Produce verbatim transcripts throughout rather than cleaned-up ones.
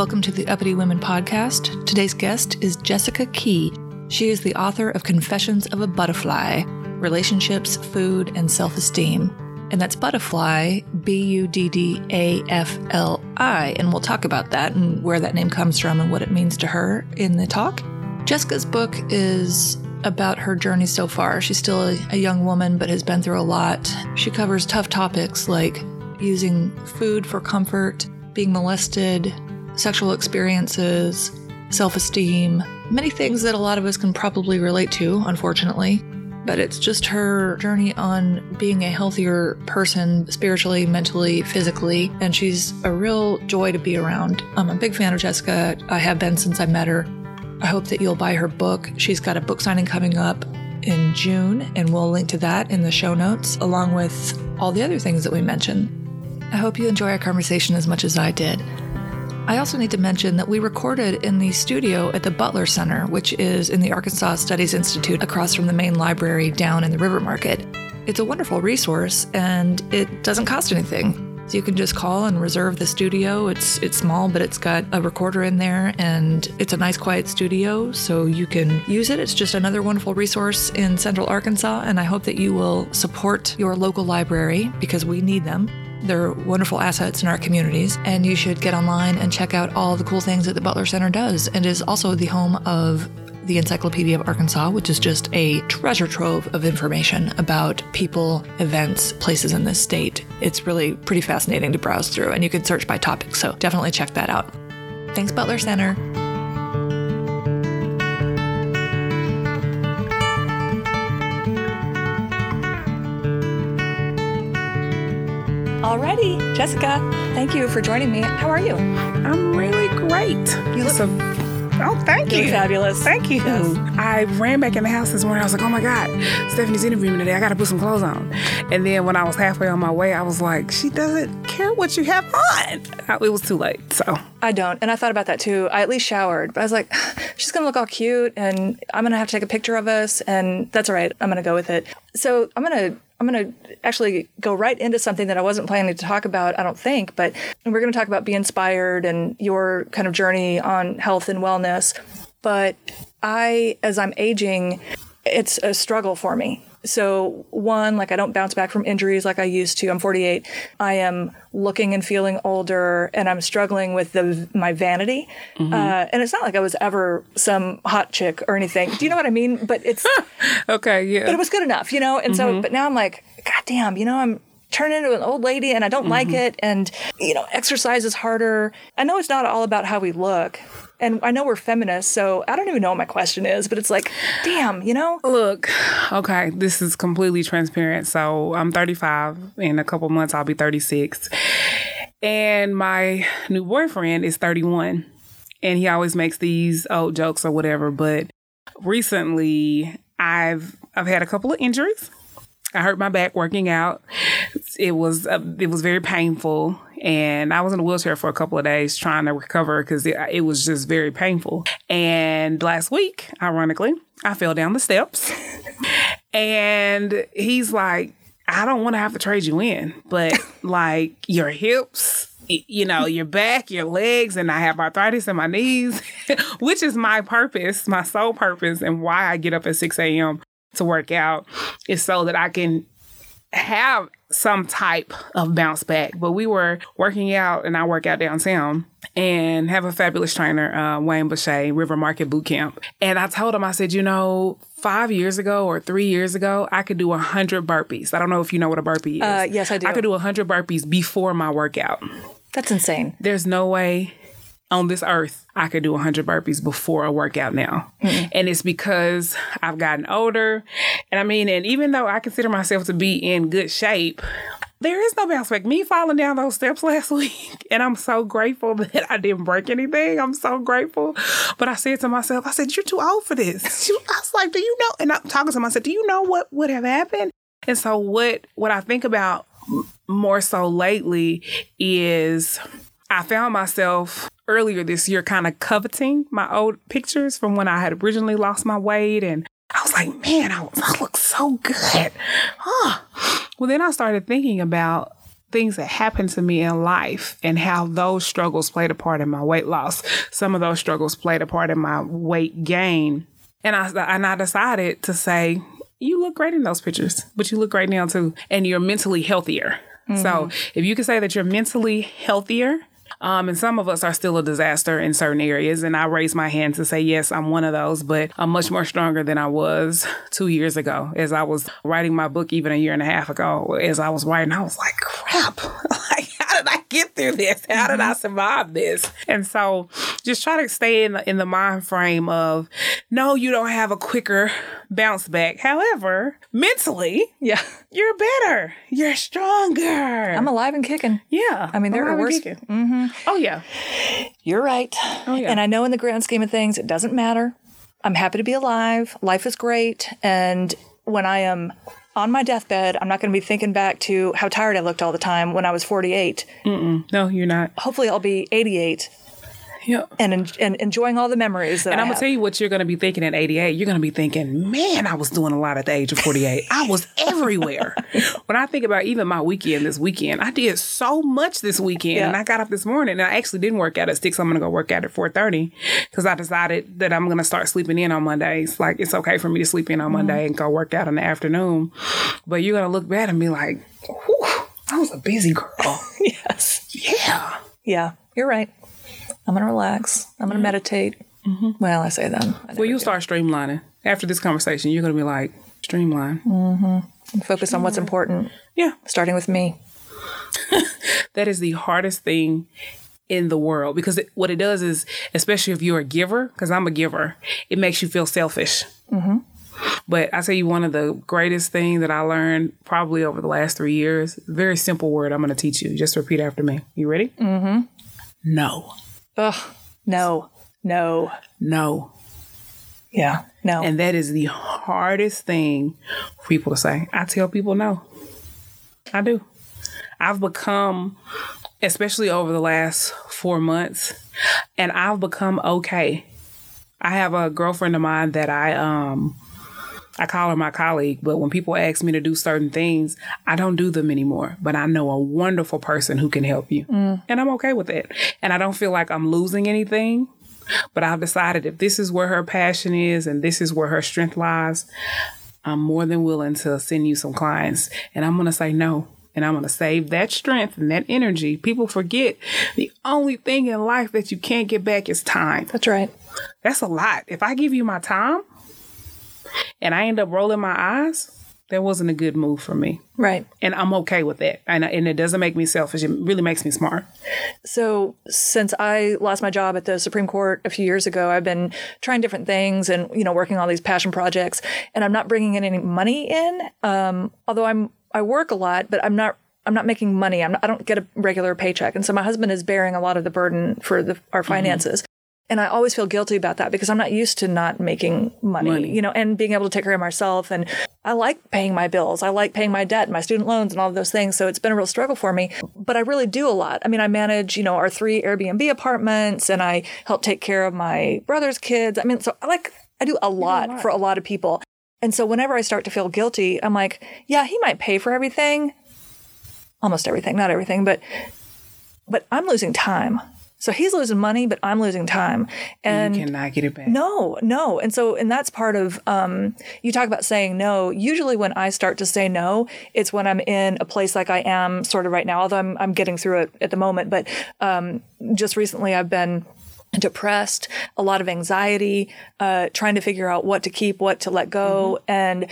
welcome to the Uppity Women podcast. Today's guest is Jessica Key. She is the author of Confessions of a Butterfly, Relationships, Food, and Self-Esteem. And that's Butterfly, B U D D A F L I. And we'll talk about that and where that name comes from and what it means to her in the talk. Jessica's book is about her journey so far. She's still a, a young woman, but has been through a lot. She covers tough topics like using food for comfort, being molested, sexual experiences, self-esteem, many things that a lot of us can probably relate to, unfortunately. But it's just her journey on being a healthier person spiritually, mentally, physically, and she's a real joy to be around. I'm a big fan of Jessica. I have been since I met her. I hope that you'll buy her book. She's got a book signing coming up in June, and we'll link to that in the show notes, along with all the other things that we mentioned. I hope you enjoy our conversation as much as I did. I also need to mention that we recorded in the studio at the Butler Center, which is in the Arkansas Studies Institute across from the main library down in the River Market. It's a wonderful resource, and it doesn't cost anything. So you can just call and reserve the studio. It's it's small, but it's got a recorder in there, and it's a nice quiet studio, so you can use it. It's just another wonderful resource in Central Arkansas, and I hope that you will support your local library because we need them. They're wonderful assets in our communities, and you should get online and check out all the cool things that the Butler Center does, and is also the home of the Encyclopedia of Arkansas, which is just a treasure trove of information about people, events, places in this state. It's really pretty fascinating to browse through, and you can search by topic, so definitely check that out. Thanks, Butler Center. Alrighty, Jessica, thank you for joining me. How are you? I'm really great. You look so... Oh, thank you. Fabulous. Thank you. Yes. I ran back in the house this morning. I was like, oh my God, Stephanie's interviewing today. I got to put some clothes on. And then when I was halfway on my way, I was like, she doesn't care what you have on. It was too late. So I don't. And I thought about that too. I at least showered, but I was like, she's going to look all cute and I'm going to have to take a picture of us. And that's all right. I'm going to go with it. So I'm going to I'm going to actually go right into something that I wasn't planning to talk about, I don't think, but we're going to talk about Be Inspired and your kind of journey on health and wellness. But I, as I'm aging, it's a struggle for me. So one, like I don't bounce back from injuries like I used to. I'm forty-eight. I am looking and feeling older, and I'm struggling with the my vanity. Mm-hmm. Uh, and it's not like I was ever some hot chick or anything. Do you know what I mean? But it's okay, yeah. But it was good enough, you know. And mm-hmm. so, but now I'm like, God damn, you know, I'm turning into an old lady, and I don't mm-hmm. like it. And you know, exercise is harder. I know it's not all about how we look. And I know we're feminists, so I don't even know what my question is, but it's like, damn, you know? Look, okay, this is completely transparent. So I'm thirty-five. In a couple months, I'll be thirty-six. And my new boyfriend is thirty-one. And he always makes these old jokes or whatever. But recently, I've I've had a couple of injuries. I hurt my back working out. It was uh, it was very painful. And I was in a wheelchair for a couple of days trying to recover because it, it was just very painful. And last week, ironically, I fell down the steps. And he's like, I don't want to have to trade you in, but like your hips, you know, your back, your legs, and I have arthritis in my knees, which is my purpose, my sole purpose, and why I get up at six a.m. to work out is so that I can have some type of bounce back. But we were working out, and I work out downtown and have a fabulous trainer, uh, Wayne Boucher, River Market Boot Camp. And I told him, I said, you know, five years ago or three years ago, I could do one hundred burpees. I don't know if you know what a burpee is. Uh, yes, I do. I could do one hundred burpees before my workout. That's insane. There's no way on this earth I could do one hundred burpees before a workout now. Mm-mm. And it's because I've gotten older. And I mean, and even though I consider myself to be in good shape, there is no bounce back. Me falling down those steps last week, and I'm so grateful that I didn't break anything. I'm so grateful. But I said to myself, I said, you're too old for this. I was like, do you know? And I'm talking to myself, do you know what would have happened? And so what, what I think about more so lately is I found myself earlier this year kind of coveting my old pictures from when I had originally lost my weight. And I was like, man, I, I look so good. Huh. Well, then I started thinking about things that happened to me in life and how those struggles played a part in my weight loss. Some of those struggles played a part in my weight gain. And I, and I decided to say, you look great in those pictures, but you look great now too. And you're mentally healthier. Mm-hmm. So if you can say that you're mentally healthier, um, and some of us are still a disaster in certain areas. And I raise my hand to say, yes, I'm one of those, but I'm much more stronger than I was two years ago. As I was writing my book, even a year and a half ago, as I was writing, I was like, crap, like, how did I get through this? How did I survive this? And so just try to stay in the, in the mind frame of, no, you don't have a quicker bounce back. However, mentally, yeah, you're better. You're stronger. I'm alive and kicking. Yeah. I mean, there are worse. Mm-hmm. Oh, yeah. You're right. Oh, yeah. And I know in the grand scheme of things, it doesn't matter. I'm happy to be alive. Life is great. And when I am on my deathbed, I'm not going to be thinking back to how tired I looked all the time when I was forty-eight. Mm-mm. No, you're not. Hopefully I'll be eighty-eight. Yeah, and en- and enjoying all the memories that and I And I'm going to tell you what you're going to be thinking at eighty-eight. You're going to be thinking, man, I was doing a lot at the age of forty-eight. I was everywhere. When I think about even my weekend this weekend, I did so much this weekend. Yeah. And I got up this morning and I actually didn't work out at six. I'm going to go work out at four thirty because I decided that I'm going to start sleeping in on Mondays. Like, it's okay for me to sleep in on Monday mm-hmm. and go work out in the afternoon. But you're going to look back and be like, whew, I was a busy girl. Yes. Yeah. Yeah, you're right. I'm going to relax. I'm going to meditate. Mm-hmm. Well, I say that. I well, you'll do. Start streamlining. After this conversation, you're going to be like, streamline. Mm-hmm. Focus streamline. On what's important. Yeah. Starting with me. That is the hardest thing in the world. Because it, what it does is, especially if you're a giver, because I'm a giver, it makes you feel selfish. Mm-hmm. But I tell you, one of the greatest things that I learned probably over the last three years, very simple word I'm going to teach you. Just repeat after me. You ready? Mm-hmm. No. Ugh, no, no, no. Yeah, no. And that is the hardest thing for people to say. I tell people no. I do. I've become, especially over the last four months, and I've become okay. I have a girlfriend of mine that I, um, I call her my colleague, but when people ask me to do certain things, I don't do them anymore. But I know a wonderful person who can help you. Mm. And I'm okay with that. And I don't feel like I'm losing anything. But I've decided if this is where her passion is and this is where her strength lies, I'm more than willing to send you some clients. And I'm going to say no. And I'm going to save that strength and that energy. People forget the only thing in life that you can't get back is time. That's right. That's a lot. If I give you my time, and I end up rolling my eyes, that wasn't a good move for me. Right. And I'm okay with that. And, and it doesn't make me selfish. It really makes me smart. So since I lost my job at the Supreme Court a few years ago, I've been trying different things and, you know, working all these passion projects. And I'm not bringing in any money in, um, although I'm I work a lot, but I'm not I'm not making money. I'm not, I don't get a regular paycheck. And so my husband is bearing a lot of the burden for the, our finances. Mm-hmm. And I always feel guilty about that because I'm not used to not making money, money, you know, and being able to take care of myself. And I like paying my bills. I like paying my debt, my student loans and all of those things. So it's been a real struggle for me. But I really do a lot. I mean, I manage, you know, our three Airbnb apartments and I help take care of my brother's kids. I mean, so I like I do a lot, do a lot. for a lot of people. And so whenever I start to feel guilty, I'm like, yeah, he might pay for everything. Almost everything, not everything, but but I'm losing time. So he's losing money, but I'm losing time. And you cannot get it back. No, no. And so, and that's part of, um, you talk about saying no. Usually when I start to say no, it's when I'm in a place like I am sort of right now, although I'm, I'm getting through it at the moment. But um, just recently I've been depressed, a lot of anxiety, uh, trying to figure out what to keep, what to let go. Mm-hmm. And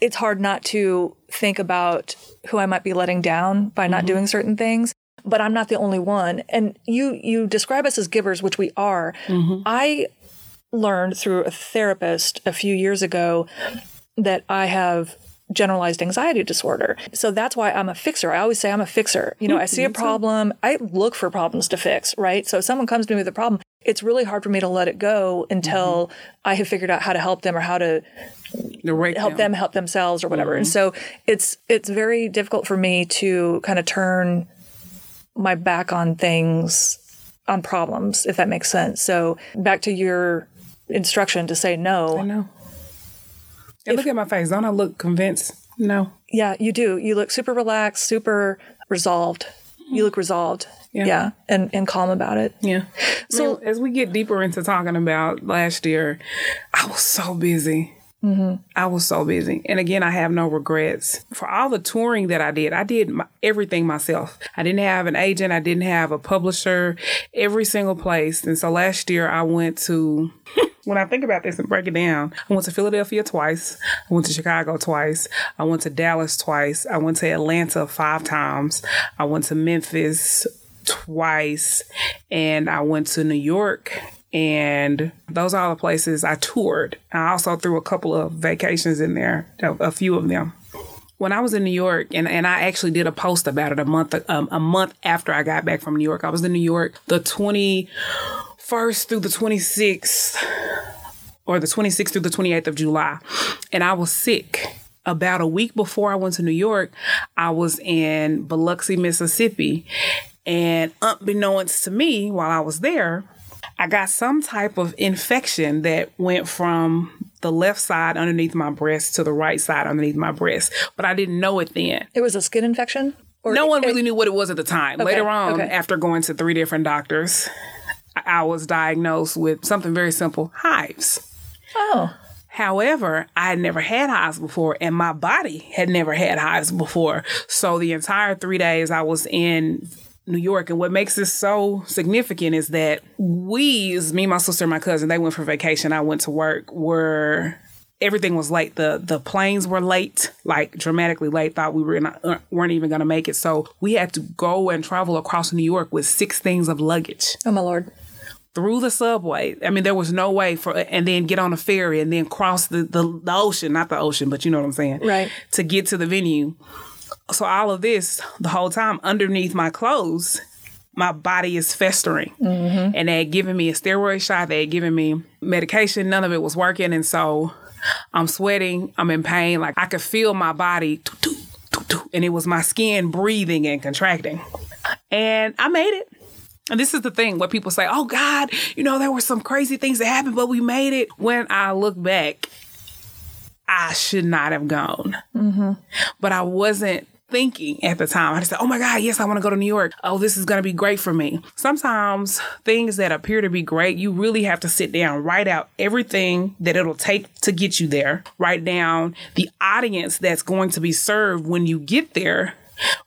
it's hard not to think about who I might be letting down by not mm-hmm. doing certain things. But I'm not the only one. And you you describe us as givers, which we are. Mm-hmm. I learned through a therapist a few years ago that I have generalized anxiety disorder. So that's why I'm a fixer. I always say I'm a fixer. You know, I see a problem. I look for problems to fix, right? So if someone comes to me with a problem, it's really hard for me to let it go until mm-hmm. I have figured out how to help them or how to right help them. them help themselves or whatever. Mm-hmm. And so it's it's very difficult for me to kind of turn my back on things, on problems, if that makes sense. So back to your instruction to say no. I know. And if, look at my face. Don't I look convinced? No. Yeah, you do. You look super relaxed, super resolved. You look resolved. Yeah. yeah. And, and calm about it. Yeah. So I mean, as we get deeper into talking about last year, I was so busy. Mm-hmm. I was so busy. And again, I have no regrets. For all the touring that I did, I did my, everything myself. I didn't have an agent. I didn't have a publisher, every single place. And so last year I went to, when I think about this and break it down, I went to Philadelphia twice. I went to Chicago twice. I went to Dallas twice. I went to Atlanta five times. I went to Memphis twice. And I went to New York. And those are all the places I toured. I also threw a couple of vacations in there, a few of them. When I was in New York, and, and I actually did a post about it a month um, a month after I got back from New York. I was in New York the twenty-first through the twenty-sixth, or the twenty-sixth through the twenty-eighth of July. And I was sick. About a week before I went to New York, I was in Biloxi, Mississippi. And unbeknownst to me, while I was there, I got some type of infection that went from the left side underneath my breast to the right side underneath my breast. But I didn't know it then. It was a skin infection? Or no one it, really knew what it was at the time. Okay, Later on, okay. after going to three different doctors, I was diagnosed with something very simple, hives. Oh. However, I had never had hives before, and my body had never had hives before. So the entire three days I was in New York. And what makes this so significant is that we, me, my sister, and my cousin, they went for vacation. I went to work. Were everything was late. The the planes were late, like dramatically late. Thought we were not, uh, weren't even going to make it. So we had to go and travel across New York with six things of luggage. Oh, my Lord. Through the subway. I mean, there was no way for, and then get on a ferry and then cross the, the, the ocean, not the ocean, but you know what I'm saying? Right. To get to the venue. So all of this, the whole time, underneath my clothes, my body is festering. Mm-hmm. And they had given me a steroid shot. They had given me medication. None of it was working. And so I'm sweating. I'm in pain. Like I could feel my body. And it was my skin breathing and contracting. And I made it. And this is the thing where people say, oh, God, you know, there were some crazy things that happened, but we made it. When I look back, I should not have gone. Mm-hmm. But I wasn't thinking at the time. I just said, oh my God, yes, I want to go to New York. Oh, this is going to be great for me. Sometimes things that appear to be great, you really have to sit down, write out everything that it'll take to get you there, write down the audience that's going to be served when you get there.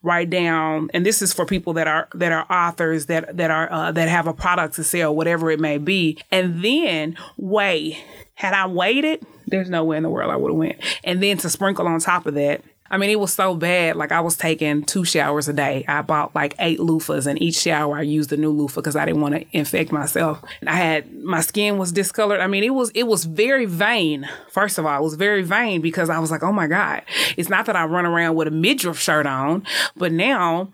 Write down, and this is for people that are that are authors that that are uh, that have a product to sell, whatever it may be, and then weigh. Had I waited, there's no way in the world I would have went. And then to sprinkle on top of that, I mean, it was so bad. Like I was taking two showers a day. I bought like eight loofahs, and each shower I used a new loofah because I didn't want to infect myself. And I had my skin was discolored. I mean, it was it was very vain. First of all, it was very vain because I was like, oh my God, it's not that I run around with a midriff shirt on, but now,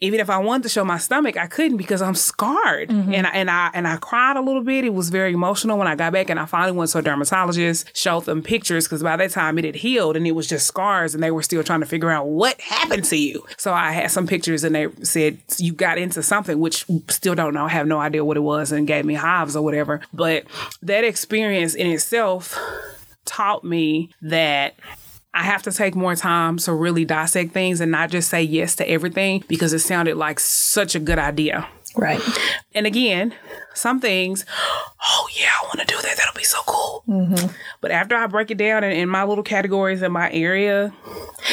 even if I wanted to show my stomach, I couldn't because I'm scarred. Mm-hmm. And I, and I and I cried a little bit. It was very emotional when I got back, and I finally went to a dermatologist, showed them pictures because by that time it had healed and it was just scars, and they were still trying to figure out what happened to you. So I had some pictures, and they said you got into something, which still don't know. I have no idea what it was, and gave me hives or whatever. But that experience in itself taught me that I have to take more time to really dissect things and not just say yes to everything because it sounded like such a good idea. Right. And again, some things, oh, yeah, I want to do that. That'll be so cool. Mm-hmm. But after I break it down in, in my little categories in my area,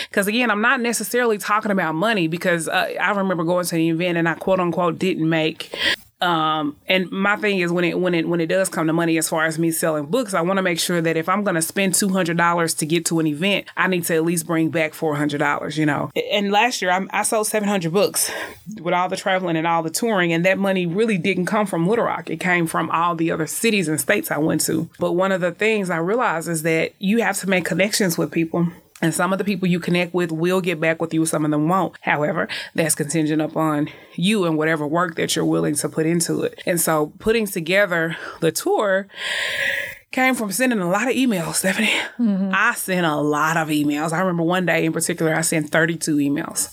because, again, I'm not necessarily talking about money because uh, I remember going to an event and I, quote unquote, didn't make Um, and my thing is when it, when it, when it does come to money, as far as me selling books, I want to make sure that if I'm going to spend two hundred dollars to get to an event, I need to at least bring back four hundred dollars, you know? And last year I, I sold seven hundred books with all the traveling and all the touring. And that money really didn't come from Little Rock. It came from all the other cities and states I went to. But one of the things I realized is that you have to make connections with people. And some of the people you connect with will get back with you. Some of them won't. However, that's contingent upon you and whatever work that you're willing to put into it. And so putting together the tour came from sending a lot of emails, Stephanie. Mm-hmm. I sent a lot of emails. I remember one day in particular, I sent thirty-two emails.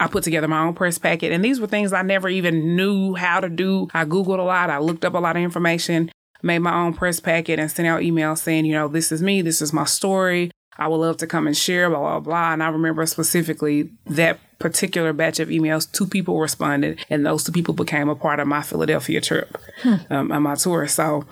I put together my own press packet. And these were things I never even knew how to do. I Googled a lot. I looked up a lot of information, made my own press packet and sent out emails saying, you know, this is me. This is my story. I would love to come and share, blah, blah, blah. And I remember specifically that particular batch of emails, two people responded, and those two people became a part of my Philadelphia trip hmm. um, and my tour. So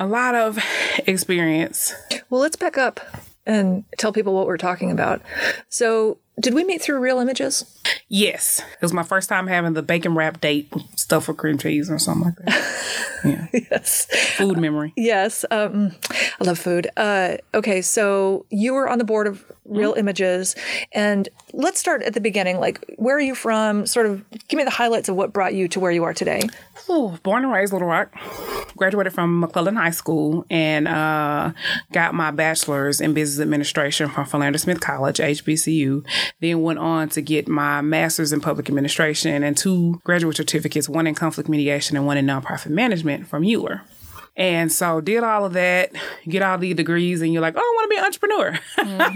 a lot of experience. Well, let's back up and tell people what we're talking about. So did we meet through Real Images? Yes. It was my first time having the bacon wrap date, stuffed with cream cheese or something like that. Yeah. Yes. Food memory. Uh, yes. Um, I love food. Uh, okay. So you were on the board of Real mm-hmm. Images. And let's start at the beginning. Like, where are you from? Sort of give me the highlights of what brought you to where you are today. Ooh, born and raised Little Rock. Graduated from McClellan High School and uh, got my bachelor's in business administration from Philander Smith College, H B C U. Then went on to get my master's in public administration and two graduate certificates, one in conflict mediation and one in nonprofit management from Ewer. And so did all of that, get all the degrees, and you're like, oh, I want to be an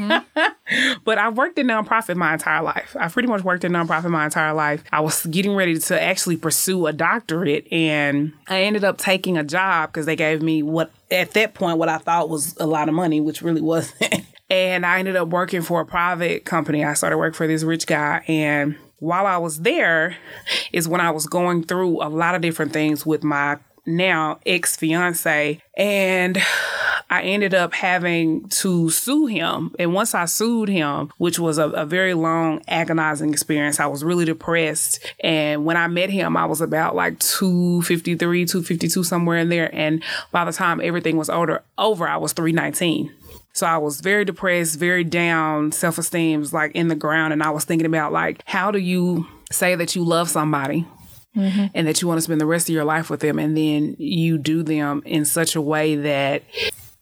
entrepreneur. Mm-hmm. But I've worked in nonprofit my entire life. I pretty much worked in nonprofit my entire life. I was getting ready to actually pursue a doctorate, and I ended up taking a job because they gave me what, at that point, what I thought was a lot of money, which really wasn't. And I ended up working for a private company. I started working for this rich guy. And while I was there is when I was going through a lot of different things with my now ex-fiance. And I ended up having to sue him. And once I sued him, which was a, a very long, agonizing experience, I was really depressed. And when I met him, I was about like two fifty-three, two fifty-two, somewhere in there. And by the time everything was over, over I was three nineteen. So I was very depressed, very down, self-esteem was like in the ground. And I was thinking about like, how do you say that you love somebody mm-hmm. and that you want to spend the rest of your life with them? And then you do them in such a way that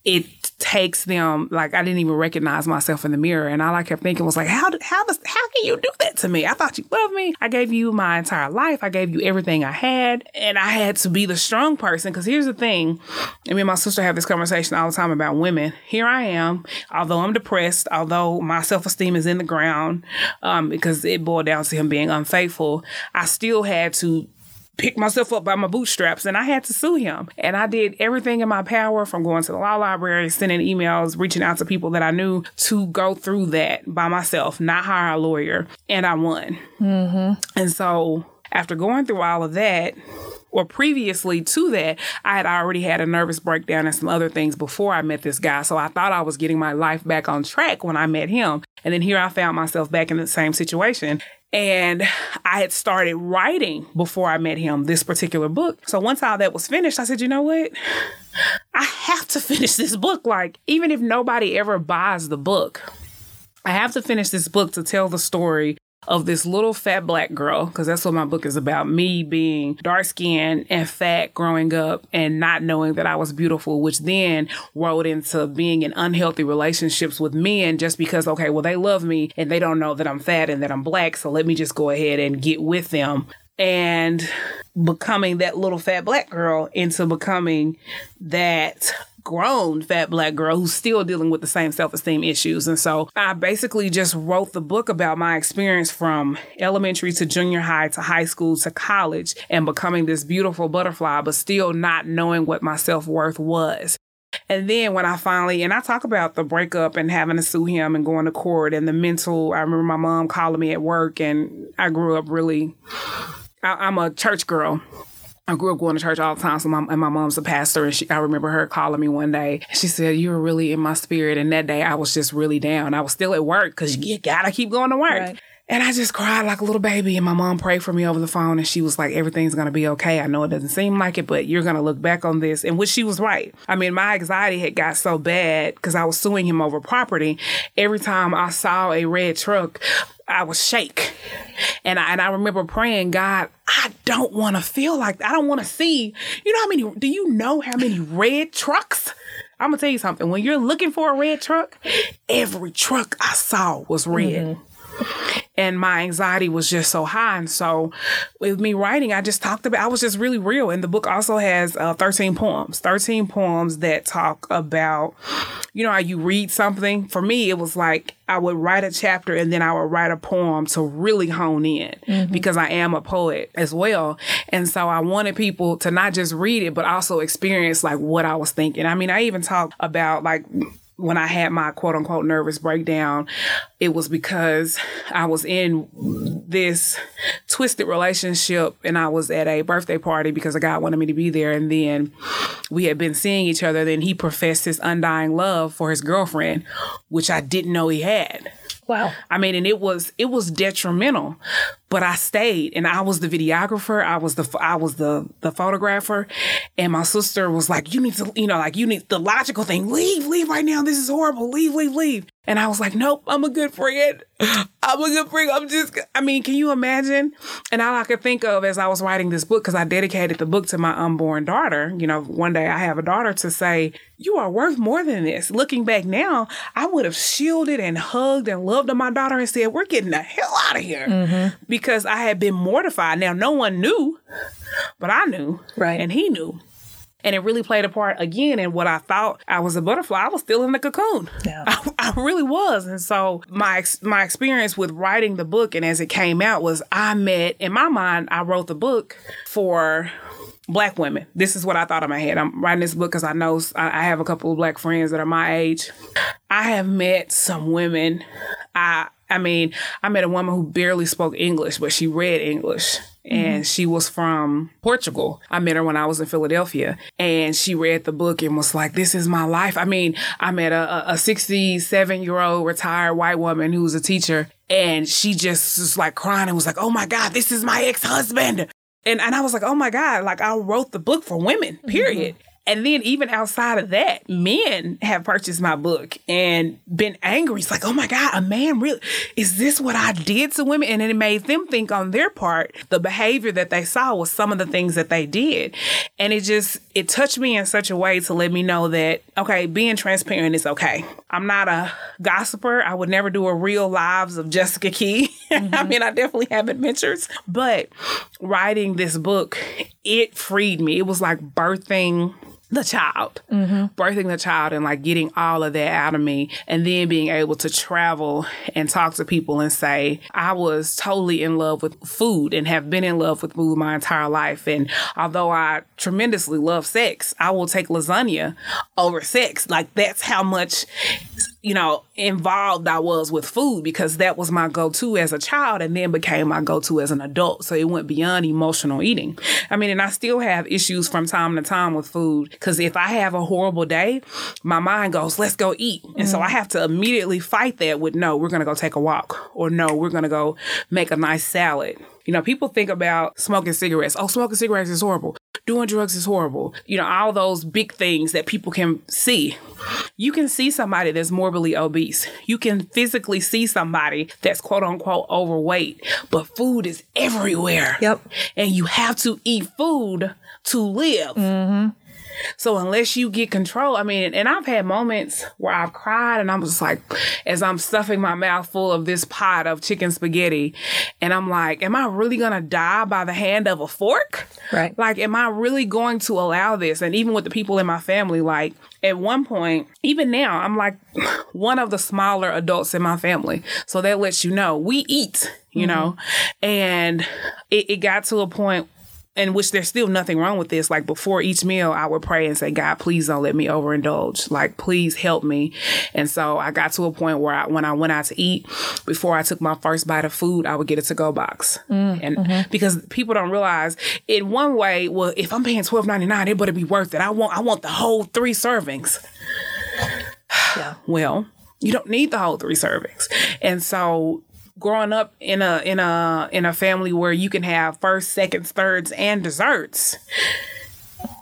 it takes them, like, I didn't even recognize myself in the mirror. And all I kept thinking was like, how do, how does, how can you do that to me? I thought you loved me. I gave you my entire life. I gave you everything I had. And I had to be the strong person. Because here's the thing. I mean, my sister have this conversation all the time about women. Here I am, although I'm depressed, although my self-esteem is in the ground, um, because it boiled down to him being unfaithful. I still had to pick myself up by my bootstraps, and I had to sue him. And I did everything in my power, from going to the law library, sending emails, reaching out to people that I knew, to go through that by myself, not hire a lawyer. And I won. Mm-hmm. And so after going through all of that, or previously to that, I had already had a nervous breakdown and some other things before I met this guy. So I thought I was getting my life back on track when I met him. And then here I found myself back in the same situation. And I had started writing before I met him, this particular book. So once all that was finished, I said, you know what? I have to finish this book. Like, even if nobody ever buys the book, I have to finish this book to tell the story of this little fat black girl, because that's what my book is about, me being dark-skinned and fat growing up and not knowing that I was beautiful, which then rolled into being in unhealthy relationships with men just because, okay, well, they love me and they don't know that I'm fat and that I'm black, so let me just go ahead and get with them. And becoming that little fat black girl into becoming that grown fat black girl who's still dealing with the same self-esteem issues. And so I basically just wrote the book about my experience from elementary to junior high to high school to college and becoming this beautiful butterfly, but still not knowing what my self-worth was. And then when I finally, and I talk about the breakup and having to sue him and going to court and the mental, I remember my mom calling me at work, and I grew up really, I, I'm a church girl. I grew up going to church all the time, so my, and my mom's a pastor, and she, I remember her calling me one day. She said, you were really in my spirit, and that day I was just really down. I was still at work because you gotta keep going to work. Right. And I just cried like a little baby, and my mom prayed for me over the phone, and she was like, everything's going to be okay. I know it doesn't seem like it, but you're going to look back on this. And which she was right. I mean, my anxiety had got so bad because I was suing him over property. Every time I saw a red truck, I would shake. And I, and I remember praying, God, I don't want to feel like, I don't want to see, you know how many, do you know how many red trucks? I'm going to tell you something. When you're looking for a red truck, every truck I saw was red. Mm-hmm. And my anxiety was just so high. And so with me writing, I just talked about, I was just really real. And the book also has uh, thirteen poems, thirteen poems that talk about, you know, how you read something. For me, it was like I would write a chapter and then I would write a poem to really hone in mm-hmm. because I am a poet as well. And so I wanted people to not just read it, but also experience like what I was thinking. I mean, I even talked about like when I had my quote unquote nervous breakdown, it was because I was in this twisted relationship and I was at a birthday party because a guy wanted me to be there. And then we had been seeing each other. Then he professed his undying love for his girlfriend, which I didn't know he had. Wow. I mean, and it was it was detrimental, but I stayed, and I was the videographer. I was the I was the the photographer, and my sister was like, "You need to, you know, like you need the logical thing. Leave, leave right now. This is horrible. Leave, leave, leave." And I was like, "Nope, I'm a good friend. I'm a good friend. I'm just. I mean, can you imagine?" And all I could think of as I was writing this book, because I dedicated the book to my unborn daughter. You know, one day I have a daughter, to say, "You are worth more than this." Looking back now, I would have shielded and hugged and loved my daughter and said, "We're getting the hell out of here," mm-hmm. because I had been mortified. Now, no one knew, but I knew, right? And he knew. And it really played a part, again, in what I thought I was a butterfly. I was still in the cocoon. Yeah. I, I really was. And so my my experience with writing the book, and as it came out, was I met, in my mind, I wrote the book for Black women. This is what I thought in my head. I'm writing this book because I know I, I have a couple of Black friends that are my age. I have met some women. I I mean, I met a woman who barely spoke English, but she read English. And she was from Portugal. I met her when I was in Philadelphia, and she read the book and was like, "This is my life." I mean, I met a, a sixty-seven-year-old retired white woman who was a teacher, and she just was like crying and was like, "Oh my God, this is my ex-husband." And and I was like, "Oh my God," like I wrote the book for women, period. Mm-hmm. And then even outside of that, men have purchased my book and been angry. It's like, "Oh my God, a man really, is this what I did to women?" And it made them think on their part, the behavior that they saw was some of the things that they did. And it just, it touched me in such a way to let me know that, okay, being transparent is okay. I'm not a gossiper. I would never do a Real Lives of Jessica Key. Mm-hmm. I mean, I definitely have adventures, but writing this book, it freed me. It was like birthing the child, mm-hmm. birthing the child and like getting all of that out of me, and then being able to travel and talk to people and say, I was totally in love with food and have been in love with food my entire life. And although I tremendously love sex, I will take lasagna over sex. Like that's how much, you know, involved I was with food, because that was my go-to as a child and then became my go-to as an adult. So it went beyond emotional eating. I mean, and I still have issues from time to time with food, because if I have a horrible day, my mind goes, let's go eat. And mm-hmm. so I have to immediately fight that with, no, we're going to go take a walk, or no, we're going to go make a nice salad. You know, people think about smoking cigarettes. Oh, smoking cigarettes is horrible. Doing drugs is horrible. You know, all those big things that people can see. You can see somebody that's morbidly obese. You can physically see somebody that's quote unquote overweight, but food is everywhere. Yep. And you have to eat food to live. Mm-hmm. So unless you get control, I mean, and I've had moments where I've cried and I'm just like, as I'm stuffing my mouth full of this pot of chicken spaghetti, and I'm like, am I really going to die by the hand of a fork? Right. Like, am I really going to allow this? And even with the people in my family, like at one point, even now, I'm like one of the smaller adults in my family. So that lets you know we eat, you mm-hmm. know, and it, it got to a point in which there's still nothing wrong with this. Like before each meal, I would pray and say, God, please don't let me overindulge. Like, please help me. And so I got to a point where I, when I went out to eat, before I took my first bite of food, I would get a to-go box. Mm, and mm-hmm. because people don't realize, in one way, well, if I'm paying twelve ninety-nine, it better be worth it. I want, I want the whole three servings. Yeah. Well, you don't need the whole three servings. And so growing up in a in a in a family where you can have first, seconds, thirds, and desserts,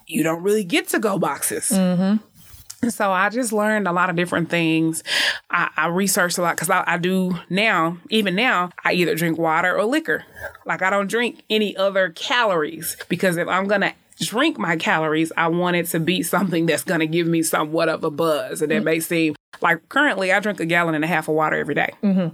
you don't really get to-go boxes. Mm-hmm. So I just learned a lot of different things. I, I researched a lot, because I, I do now, even now, I either drink water or liquor. Like I don't drink any other calories, because if I'm going to drink my calories, I want it to be something that's going to give me somewhat of a buzz. And that mm-hmm. may seem like, currently I drink a gallon and a half of water every day. Mm-hmm.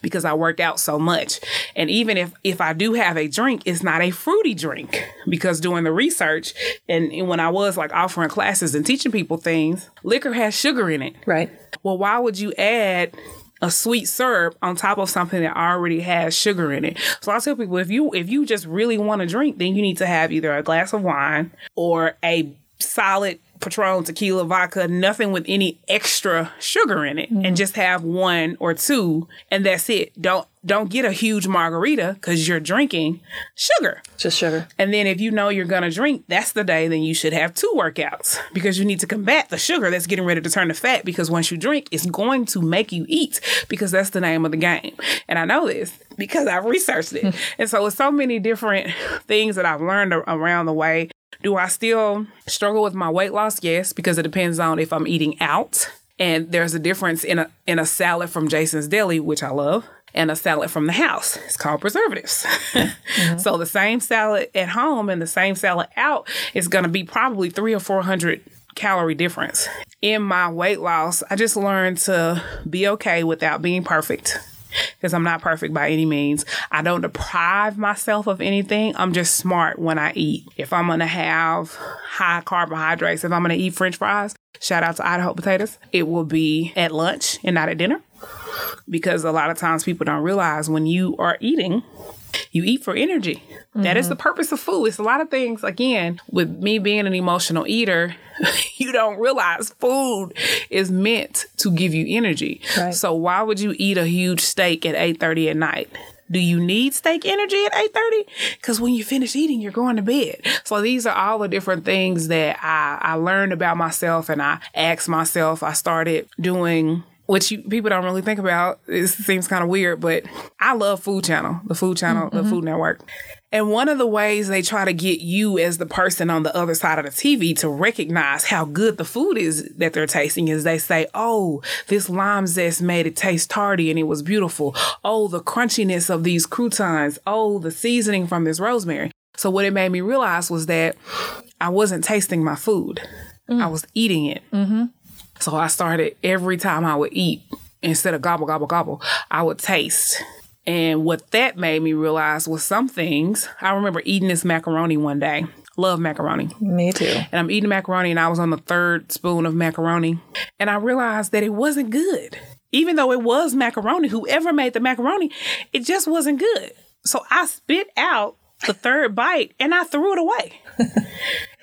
Because I work out so much. And even if, if I do have a drink, it's not a fruity drink, because doing the research and, and when I was like offering classes and teaching people things, liquor has sugar in it. Right. Well, why would you add a sweet syrup on top of something that already has sugar in it? So I tell people, if you, if you just really want to drink, then you need to have either a glass of wine or a solid Patron, tequila, vodka, nothing with any extra sugar in it, mm-hmm. and just have one or two, and that's it. Don't don't get a huge margarita because you're drinking sugar. Just sugar. And then if you know you're going to drink, that's the day, then you should have two workouts because you need to combat the sugar that's getting ready to turn to fat, because once you drink, it's going to make you eat, because that's the name of the game. And I know this because I've researched it. And so it's so many different things that I've learned around the way. Do I still struggle with my weight loss? Yes, because it depends on if I'm eating out. And there's a difference in a in a salad from Jason's Deli, which I love, and a salad from the house. It's called preservatives. Mm-hmm. So the same salad at home and the same salad out is going to be probably three or four hundred calorie difference. In my weight loss, I just learned to be okay without being perfect. Because I'm not perfect by any means. I don't deprive myself of anything. I'm just smart when I eat. If I'm going to have high carbohydrates, if I'm going to eat French fries, shout out to Idaho potatoes, it will be at lunch and not at dinner. Because a lot of times people don't realize when you are eating, you eat for energy. Mm-hmm. That is the purpose of food. It's a lot of things, again, with me being an emotional eater, you don't realize food is meant to give you energy. Right. So why would you eat a huge steak at eight thirty at night? Do you need steak energy at eight thirty? Because when you finish eating, you're going to bed. So these are all the different things that I, I learned about myself, and I asked myself. I started doing... Which you, people don't really think about. It seems kind of weird, but I love Food Channel, the Food Channel, mm-hmm. the Food Network. And one of the ways they try to get you as the person on the other side of the T V to recognize how good the food is that they're tasting is they say, oh, this lime zest made it taste tarty and it was beautiful. Oh, the crunchiness of these croutons. Oh, the seasoning from this rosemary. So what it made me realize was that I wasn't tasting my food. Mm. I was eating it. Mm-hmm. So I started, every time I would eat, instead of gobble, gobble, gobble, I would taste. And what that made me realize was some things. I remember eating this macaroni one day. Love macaroni. Me too. And I'm eating macaroni, and I was on the third spoon of macaroni. And I realized that it wasn't good. Even though it was macaroni, whoever made the macaroni, it just wasn't good. So I spit out the third bite, and I threw it away.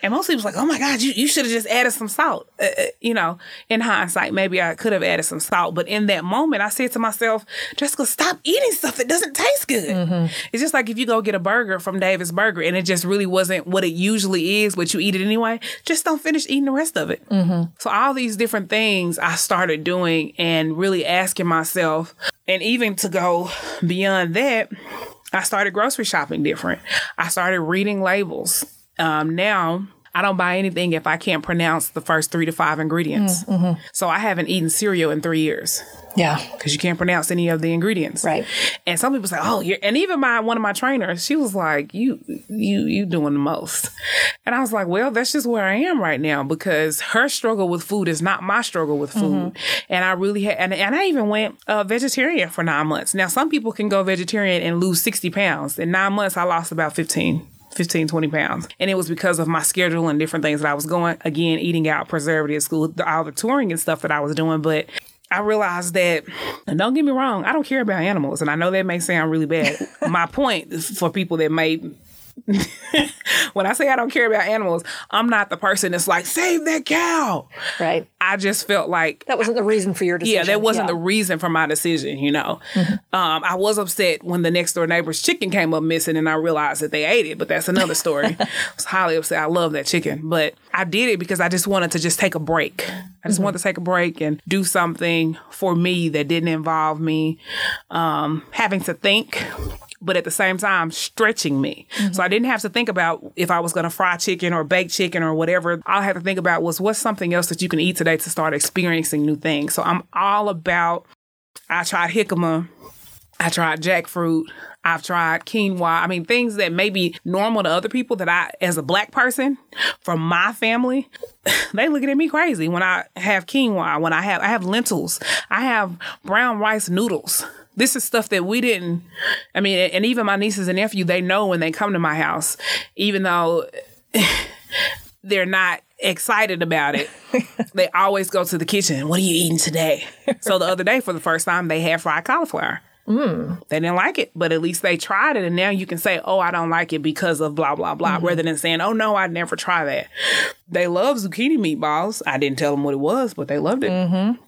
And most people was like, oh, my God, you, you should have just added some salt. Uh, you know, in hindsight, maybe I could have added some salt. But in that moment, I said to myself, Jessica, stop eating stuff that doesn't taste good. Mm-hmm. It's just like if you go get a burger from Davis Burger and it just really wasn't what it usually is, but you eat it anyway, just don't finish eating the rest of it. Mm-hmm. So all these different things I started doing and really asking myself, and even to go beyond that, I started grocery shopping different. I started reading labels. Um, now, I don't buy anything if I can't pronounce the first three to five ingredients. Mm-hmm. So I haven't eaten cereal in three years. Yeah. Because you can't pronounce any of the ingredients. Right. And some people say, oh, you're, and even my one of my trainers, she was like, you, you, you doing the most. And I was like, well, that's just where I am right now, because her struggle with food is not my struggle with food. Mm-hmm. And I really had, and, and I even went uh, vegetarian for nine months. Now, some people can go vegetarian and lose sixty pounds. In nine months, I lost about fifteen, twenty pounds. And it was because of my schedule and different things that I was going, again, eating out, preservatives, school, all the touring and stuff that I was doing. But I realized that, and don't get me wrong, I don't care about animals. And I know that may sound really bad. My point is for people that may... When I say I don't care about animals, I'm not the person that's like, save that cow. Right. I just felt like... That wasn't the reason for your decision. Yeah, that wasn't yeah. the reason for my decision, you know. Mm-hmm. Um, I was upset when the next door neighbor's chicken came up missing and I realized that they ate it, but that's another story. I was highly upset. I love that chicken. But I did it because I just wanted to just take a break. I just mm-hmm. wanted to take a break and do something for me that didn't involve me um, having to think, but at the same time, stretching me. Mm-hmm. So I didn't have to think about if I was going to fry chicken or bake chicken or whatever. All I had to think about was what's something else that you can eat today to start experiencing new things. So I'm all about, I tried jicama, I tried jackfruit, I've tried quinoa. I mean, things that may be normal to other people that I, as a black person from my family, they looking at me crazy when I have quinoa, when I have, I have lentils, I have brown rice noodles. This is stuff that we didn't, I mean, and even my nieces and nephew, they know when they come to my house, even though they're not excited about it, they always go to the kitchen. What are you eating today? So the other day, for the first time, they had fried cauliflower. Mm. They didn't like it, but at least they tried it. And now you can say, oh, I don't like it because of blah, blah, blah, mm-hmm. rather than saying, oh, no, I'd never try that. They love zucchini meatballs. I didn't tell them what it was, but they loved it. Mm-hmm.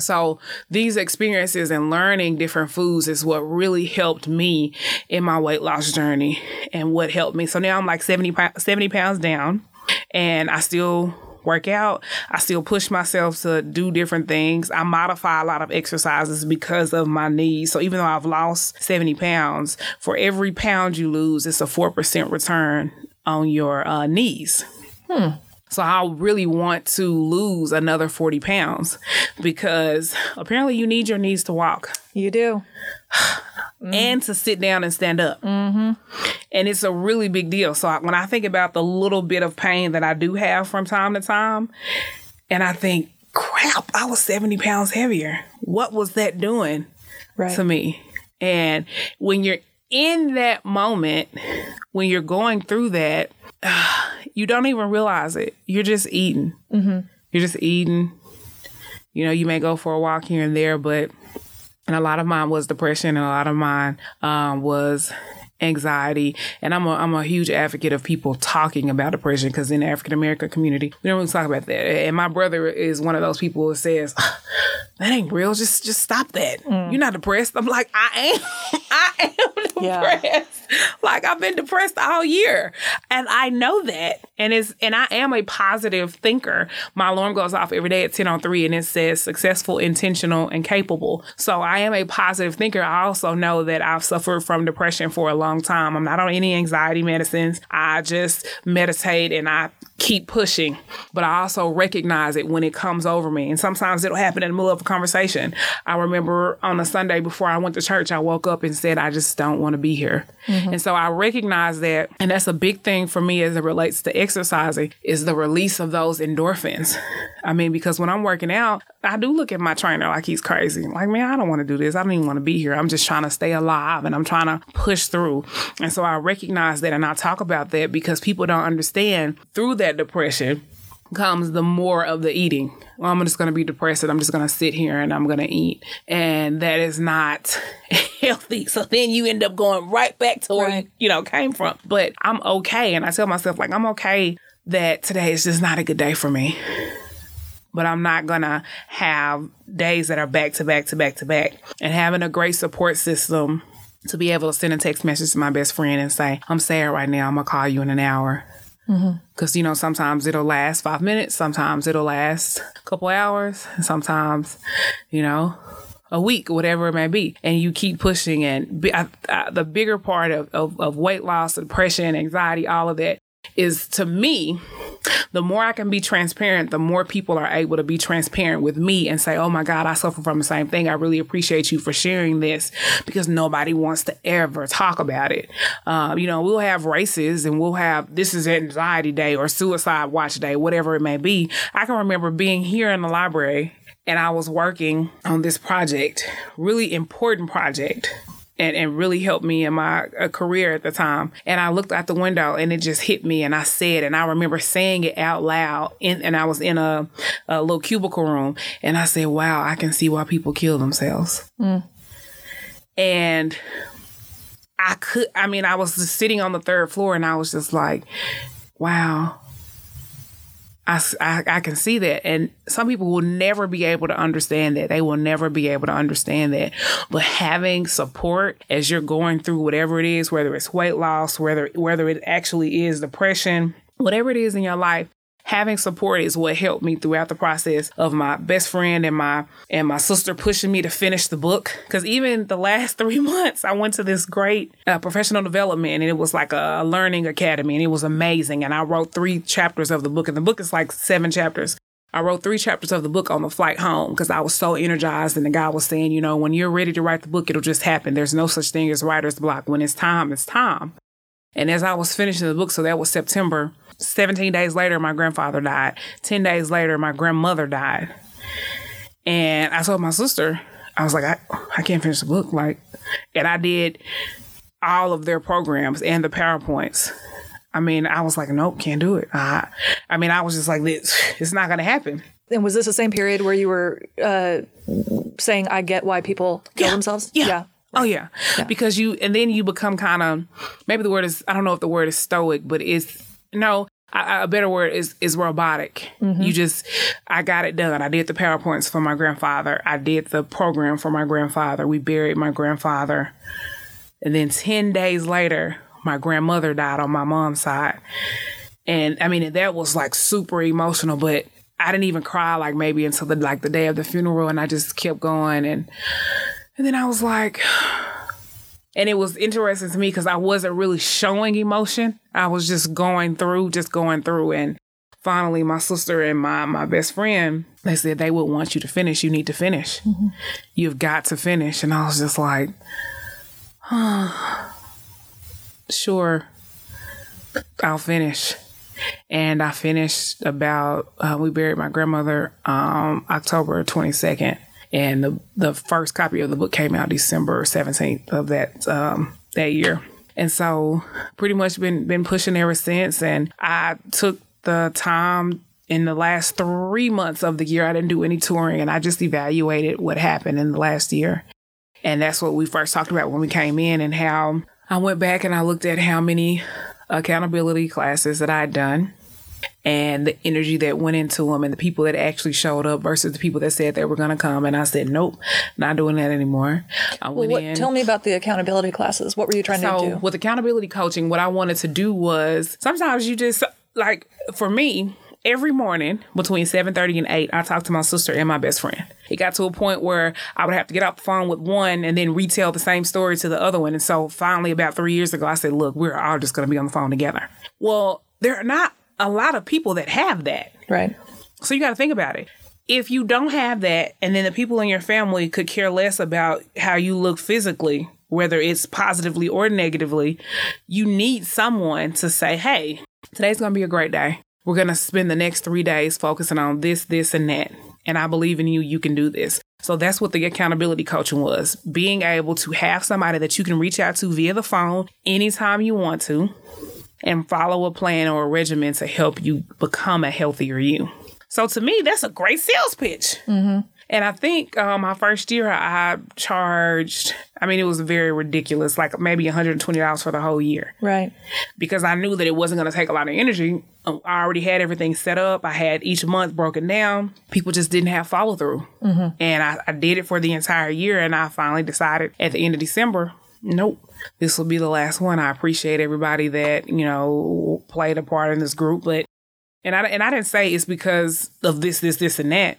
So these experiences and learning different foods is what really helped me in my weight loss journey and what helped me. So now I'm like seventy, seventy pounds down, and I still work out. I still push myself to do different things. I modify a lot of exercises because of my knees. So even though I've lost seventy pounds, for every pound you lose, it's a four percent return on your uh, knees. Hmm. So I really want to lose another forty pounds because apparently you need your knees to walk. You do. Mm. And to sit down and stand up. Mm-hmm. And it's a really big deal. So I, when I think about the little bit of pain that I do have from time to time, and I think, crap, I was seventy pounds heavier. What was that doing right. to me? And when you're in that moment, when you're going through that, uh, you don't even realize it. You're just eating. Mm-hmm. You're just eating. You know, you may go for a walk here and there, but and a lot of mine was depression, and a lot of mine um, was anxiety. And I'm a, I'm a huge advocate of people talking about depression because in the African-American community, we don't really talk about that. And my brother is one of those people who says, that ain't real. Just just stop that. Mm. You're not depressed. I'm like, I am. I am depressed. Yeah. Like, I've been depressed all year. And I know that. And it's and I am a positive thinker. My alarm goes off every day at ten oh three and it says successful, intentional, and capable. So I am a positive thinker. I also know that I've suffered from depression for a long time. I'm not on any anxiety medicines. I just meditate and I keep pushing. But I also recognize it when it comes over me. And sometimes it'll happen in the middle of a conversation. I remember on a Sunday before I went to church, I woke up and said, I just don't want to be here. Mm-hmm. And so I recognize that. And that's a big thing for me as it relates to exercising is the release of those endorphins. I mean, because when I'm working out, I do look at my trainer like he's crazy. Like, man, I don't want to do this. I don't even want to be here. I'm just trying to stay alive and I'm trying to push through. And so I recognize that. And I talk about that because people don't understand through that depression comes the more of the eating. Well, I'm just going to be depressed and I'm just going to sit here and I'm going to eat. And that is not healthy. So then you end up going right back to where right. you, you know, came from. But I'm okay. And I tell myself, like, I'm okay that today is just not a good day for me. But I'm not going to have days that are back to back to back to back. And having a great support system to be able to send a text message to my best friend and say, I'm sad right now. I'm going to call you in an hour. Because, mm-hmm. you know, sometimes it'll last five minutes. Sometimes it'll last a couple hours. And sometimes, you know, a week, whatever it may be. And you keep pushing. And be, I, I, the bigger part of, of, of weight loss, depression, anxiety, all of that is, to me, the more I can be transparent, the more people are able to be transparent with me and say, oh, my God, I suffer from the same thing. I really appreciate you for sharing this because nobody wants to ever talk about it. Uh, you know, we'll have races and we'll have this is anxiety day or suicide watch day, whatever it may be. I can remember being here in the library and I was working on this project, really important project. And, and really helped me in my uh, career at the time. And I looked out the window and it just hit me. And I said, and I remember saying it out loud. In, and I was in a, a little cubicle room. And I said, wow, I can see why people kill themselves. Mm. And I could, I mean, I was just sitting on the third floor and I was just like, wow. I, I, I can see that. And some people will never be able to understand that. They will never be able to understand that. But having support as you're going through whatever it is, whether it's weight loss, whether whether it actually is depression, whatever it is in your life, having support is what helped me throughout the process of my best friend and my and my sister pushing me to finish the book. Because even the last three months, I went to this great uh, professional development and it was like a learning academy and it was amazing. And I wrote three chapters of the book and the book is like seven chapters. I wrote three chapters of the book on the flight home because I was so energized and the guy was saying, you know, when you're ready to write the book, it'll just happen. There's no such thing as writer's block. When it's time, it's time. And as I was finishing the book, so that was September, seventeen days later, my grandfather died. ten days later, my grandmother died. And I told my sister, I was like, I, I can't finish the book. Like, and I did all of their programs and the PowerPoints. I mean, I was like, nope, can't do it. Uh, I mean, I was just like, this, it's not going to happen. And was this the same period where you were uh, saying, I get why people kill yeah. themselves? Yeah. yeah. Right? Oh, yeah. yeah. Because you, and then you become kind of, maybe the word is, I don't know if the word is stoic, but it's, no, I, I, a better word is, is robotic. Mm-hmm. You just, I got it done. I did the PowerPoints for my grandfather. I did the program for my grandfather. We buried my grandfather. And then ten days later, my grandmother died on my mom's side. And I mean, that was like super emotional, but I didn't even cry like maybe until the, like the day of the funeral. And I just kept going. And, and then I was like, and it was interesting to me because I wasn't really showing emotion. I was just going through, just going through. And finally, my sister and my, my best friend, they said, they would want you to finish. You need to finish. Mm-hmm. You've got to finish. And I was just like, oh, sure, I'll finish. And I finished about, uh, we buried my grandmother um, October twenty-second. And the, the first copy of the book came out December seventeenth of that um, that year. And so pretty much been, been pushing ever since. And I took the time in the last three months of the year. I didn't do any touring, and I just evaluated what happened in the last year. And that's what we first talked about when we came in, and how I went back and I looked at how many accountability classes that I had done and the energy that went into them and the people that actually showed up versus the people that said they were going to come. And I said, nope, not doing that anymore. I well, went what, in. Tell me about the accountability classes. What were you trying so, to do? With accountability coaching, what I wanted to do was, sometimes you just, like for me, every morning between seven thirty and eight, I talked to my sister and my best friend. It got to a point where I would have to get off the phone with one and then retell the same story to the other one. And so finally, about three years ago, I said, look, we're all just going to be on the phone together. Well, there are not a lot of people that have that. Right. So you got to think about it. If you don't have that, and then the people in your family could care less about how you look physically, whether it's positively or negatively, you need someone to say, hey, today's going to be a great day. We're going to spend the next three days focusing on this, this, and that. And I believe in you. You can do this. So that's what the accountability coaching was. Being able to have somebody that you can reach out to via the phone anytime you want to and follow a plan or a regimen to help you become a healthier you. So to me, that's a great sales pitch. Mm-hmm. And I think um, my first year I charged, I mean, it was very ridiculous, like maybe one hundred twenty dollars for the whole year. Right. Because I knew that it wasn't going to take a lot of energy. I already had everything set up. I had each month broken down. People just didn't have follow through. Mm-hmm. And I, I did it for the entire year. And I finally decided at the end of December, nope, this will be the last one. I appreciate everybody that, you know, played a part in this group. But And I, and I didn't say it's because of this, this, this, and that.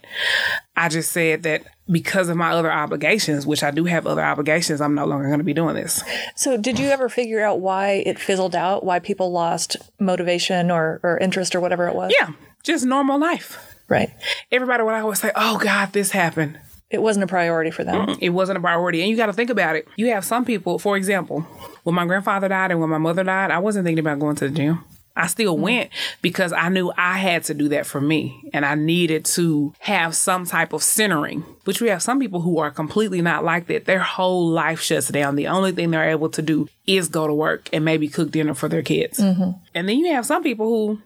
I just said that because of my other obligations, which I do have other obligations, I'm no longer going to be doing this. So did you ever figure out why it fizzled out, why people lost motivation or, or interest or whatever it was? Yeah, just normal life. Right. Everybody would always say, oh, God, this happened. It wasn't a priority for them. Mm-mm, it wasn't a priority. And you got to think about it. You have some people, for example, when my grandfather died and when my mother died, I wasn't thinking about going to the gym. I still went because I knew I had to do that for me, and I needed to have some type of centering. But you have some people who are completely not like that. Their whole life shuts down. The only thing they're able to do is go to work and maybe cook dinner for their kids. Mm-hmm. And then you have some people who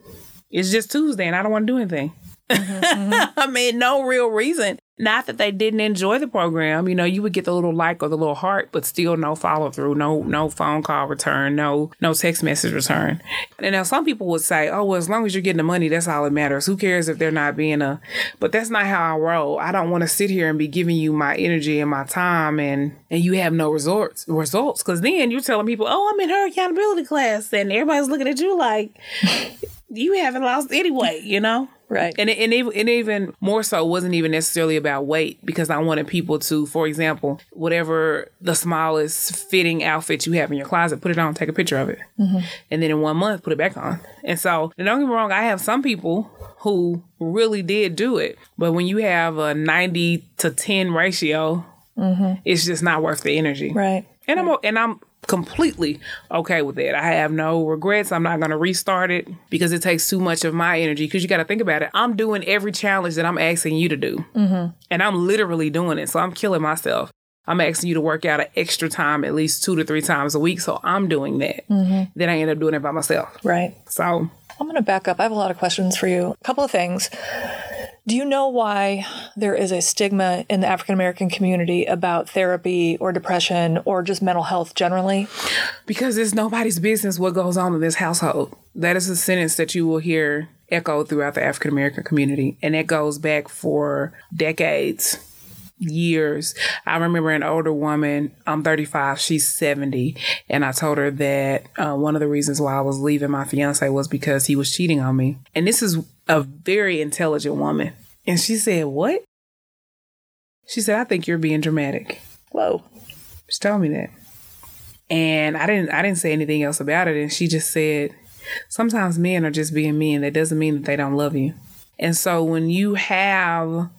it's just Tuesday and I don't want to do anything. Mm-hmm. I mean, no real reason. Not that they didn't enjoy the program. You know, you would get the little like or the little heart, but still no follow through, no no phone call return, no no text message return. And now some people would say, oh, well, as long as you're getting the money, that's all that matters. Who cares if they're not being a, but that's not how I roll. I don't want to sit here and be giving you my energy and my time and, and you have no results, results. Because then you're telling people, oh, I'm in her accountability class and everybody's looking at you like, you haven't lost anyway, you know? Right. And it, and, it, and even more so wasn't even necessarily about weight, because I wanted people to, for example, whatever the smallest fitting outfit you have in your closet, put it on, take a picture of it. Mm-hmm. And then in one month, put it back on. And so and don't get me wrong, I have some people who really did do it. But when you have a ninety to ten ratio, mm-hmm. it's just not worth the energy. Right. And right. I'm and I'm. completely okay with it. I have no regrets. I'm not going to restart it because it takes too much of my energy. Because you got to think about it. I'm doing every challenge that I'm asking you to do. Mm-hmm. And I'm literally doing it. So I'm killing myself. I'm asking you to work out an extra time at least two to three times a week. So I'm doing that. Mm-hmm. Then I end up doing it by myself. Right. So I'm going to back up. I have a lot of questions for you. A couple of things. Do you know why there is a stigma in the African-American community about therapy or depression or just mental health generally? Because it's nobody's business what goes on in this household. That is a sentence that you will hear echoed throughout the African-American community. And that goes back for decades, years. I remember an older woman, I'm thirty-five, she's seventy. And I told her that uh, one of the reasons why I was leaving my fiance was because he was cheating on me. And this is a very intelligent woman. And she said, what? She said, I think you're being dramatic. Whoa. She told me that. And I didn't I didn't say anything else about it. And she just said, sometimes men are just being men. That doesn't mean that they don't love you. And so when you have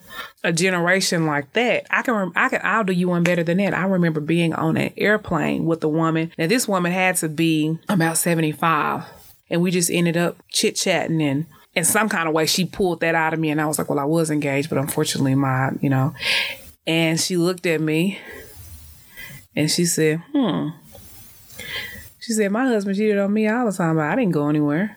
a generation like that, I can, I can, I'll do you one better than that. I remember being on an airplane with a woman. Now, this woman had to be about seventy-five. And we just ended up chit-chatting, and in some kind of way, she pulled that out of me. And I was like, well, I was engaged, but unfortunately, my, you know. And she looked at me and she said, hmm. She said, my husband cheated on me all the time, but I didn't go anywhere.